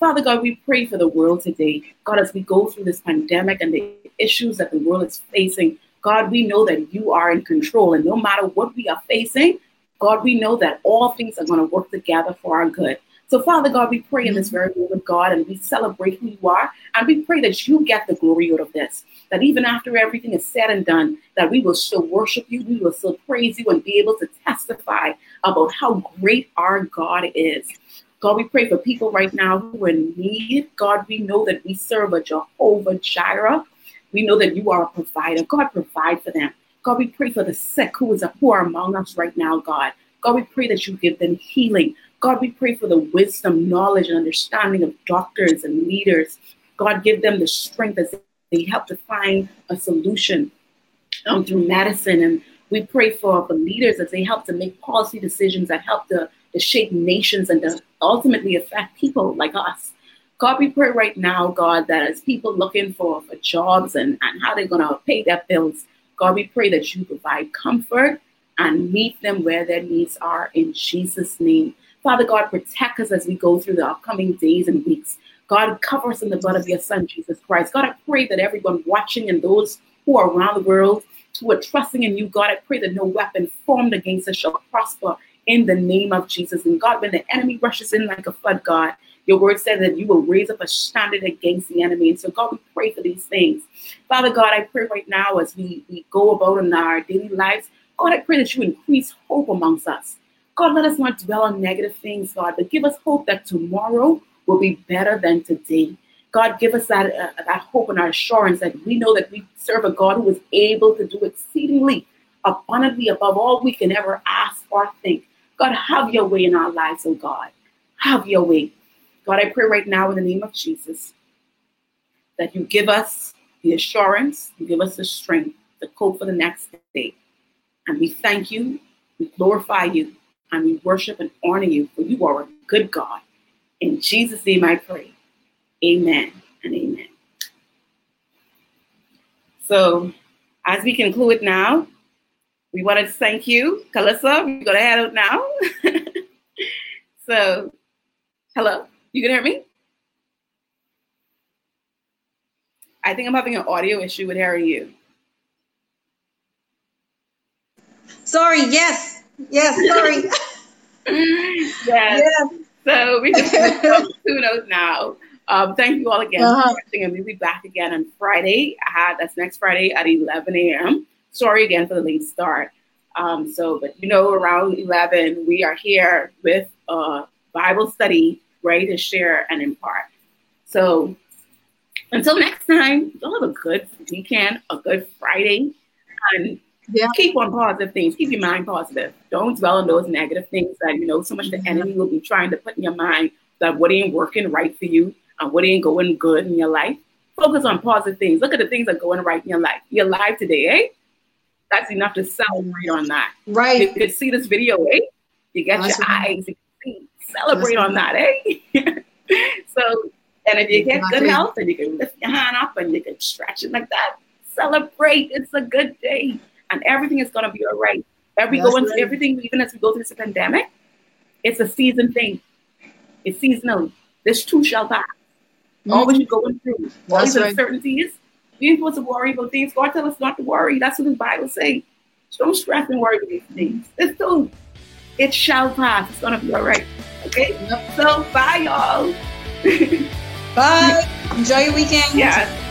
Father God, we pray for the world today. God, as we go through this pandemic and the issues that the world is facing, God, we know that you are in control. And no matter what we are facing, God, we know that all things are going to work together for our good. So, Father God, we pray in this very moment, God, and we celebrate who you are, and we pray that you get the glory out of this, that even after everything is said and done, that we will still worship you, we will still praise you, and be able to testify about how great our God is. God, we pray for people right now who are in need. God, we know that we serve a Jehovah Jireh. We know that you are a provider. God, provide for them. God, we pray for the sick who is a poor among us right now, God. God, we pray that you give them healing. God, we pray for the wisdom, knowledge, and understanding of doctors and leaders. God, give them the strength as they help to find a solution um, through medicine. And we pray for the leaders as they help to make policy decisions that help to, to shape nations and to ultimately affect people like us. God, we pray right now, God, that as people looking for, for jobs and, and how they're going to pay their bills, God, we pray that you provide comfort and meet them where their needs are in Jesus' name. Father God, protect us as we go through the upcoming days and weeks. God, cover us in the blood of your Son, Jesus Christ. God, I pray that everyone watching and those who are around the world who are trusting in you, God, I pray that no weapon formed against us shall prosper in the name of Jesus. And God, when the enemy rushes in like a flood, God, your word says that you will raise up a standard against the enemy. And so, God, we pray for these things. Father God, I pray right now as we, we go about in our daily lives, God, I pray that you increase hope amongst us. God, let us not dwell on negative things, God, but give us hope that tomorrow will be better than today. God, give us that, uh, that hope and our assurance that we know that we serve a God who is able to do exceedingly, abundantly, above all we can ever ask or think. God, have your way in our lives, oh God. Have your way. God, I pray right now in the name of Jesus that you give us the assurance, you give us the strength to cope for the next day. And we thank you, we glorify you, and we worship and honor you, for you are a good God. In Jesus' name I pray. Amen and amen. So as we conclude now, we want to thank you. Calissa, we're going to head out now. So, hello, you can hear me? I think I'm having an audio issue with hearing you. Sorry, yes. Yes, sorry. Yes. Yeah. So we just two notes now. Um, thank you all again uh-huh. for watching, and we'll be back again on Friday. Uh, that's next Friday at eleven a.m. Sorry again for the late start. Um, so, but you know, around eleven, we are here with a Bible study ready to share and impart. So until next time, y'all have a good weekend, a good Friday, and yeah. Keep on positive things. Keep your mind positive. Don't dwell on those negative things that, you know, so much the enemy will be trying to put in your mind that what ain't working right for you and what ain't going good in your life. Focus on positive things. Look at the things that are going right in your life. You're alive today, eh? That's enough to celebrate on that. Right. You could see this video, eh? You got awesome. Your eyes. You can see. Celebrate awesome. On that, eh? So, and if you get good health and you can lift your hand up and you can stretch it like that, celebrate. It's a good day. And everything is going to be all right. Every go into everything, even as we go through this pandemic, it's a season thing. It's seasonal. This too shall pass. Mm-hmm. All what you're going through, all these uncertainties, we ain't supposed to worry about things. God tells us not to worry. That's what the Bible says. Don't stress and worry about these things. It's too. It shall pass. It's gonna be all right. Okay? Yep. So bye, y'all. Bye. Enjoy your weekend. Yeah.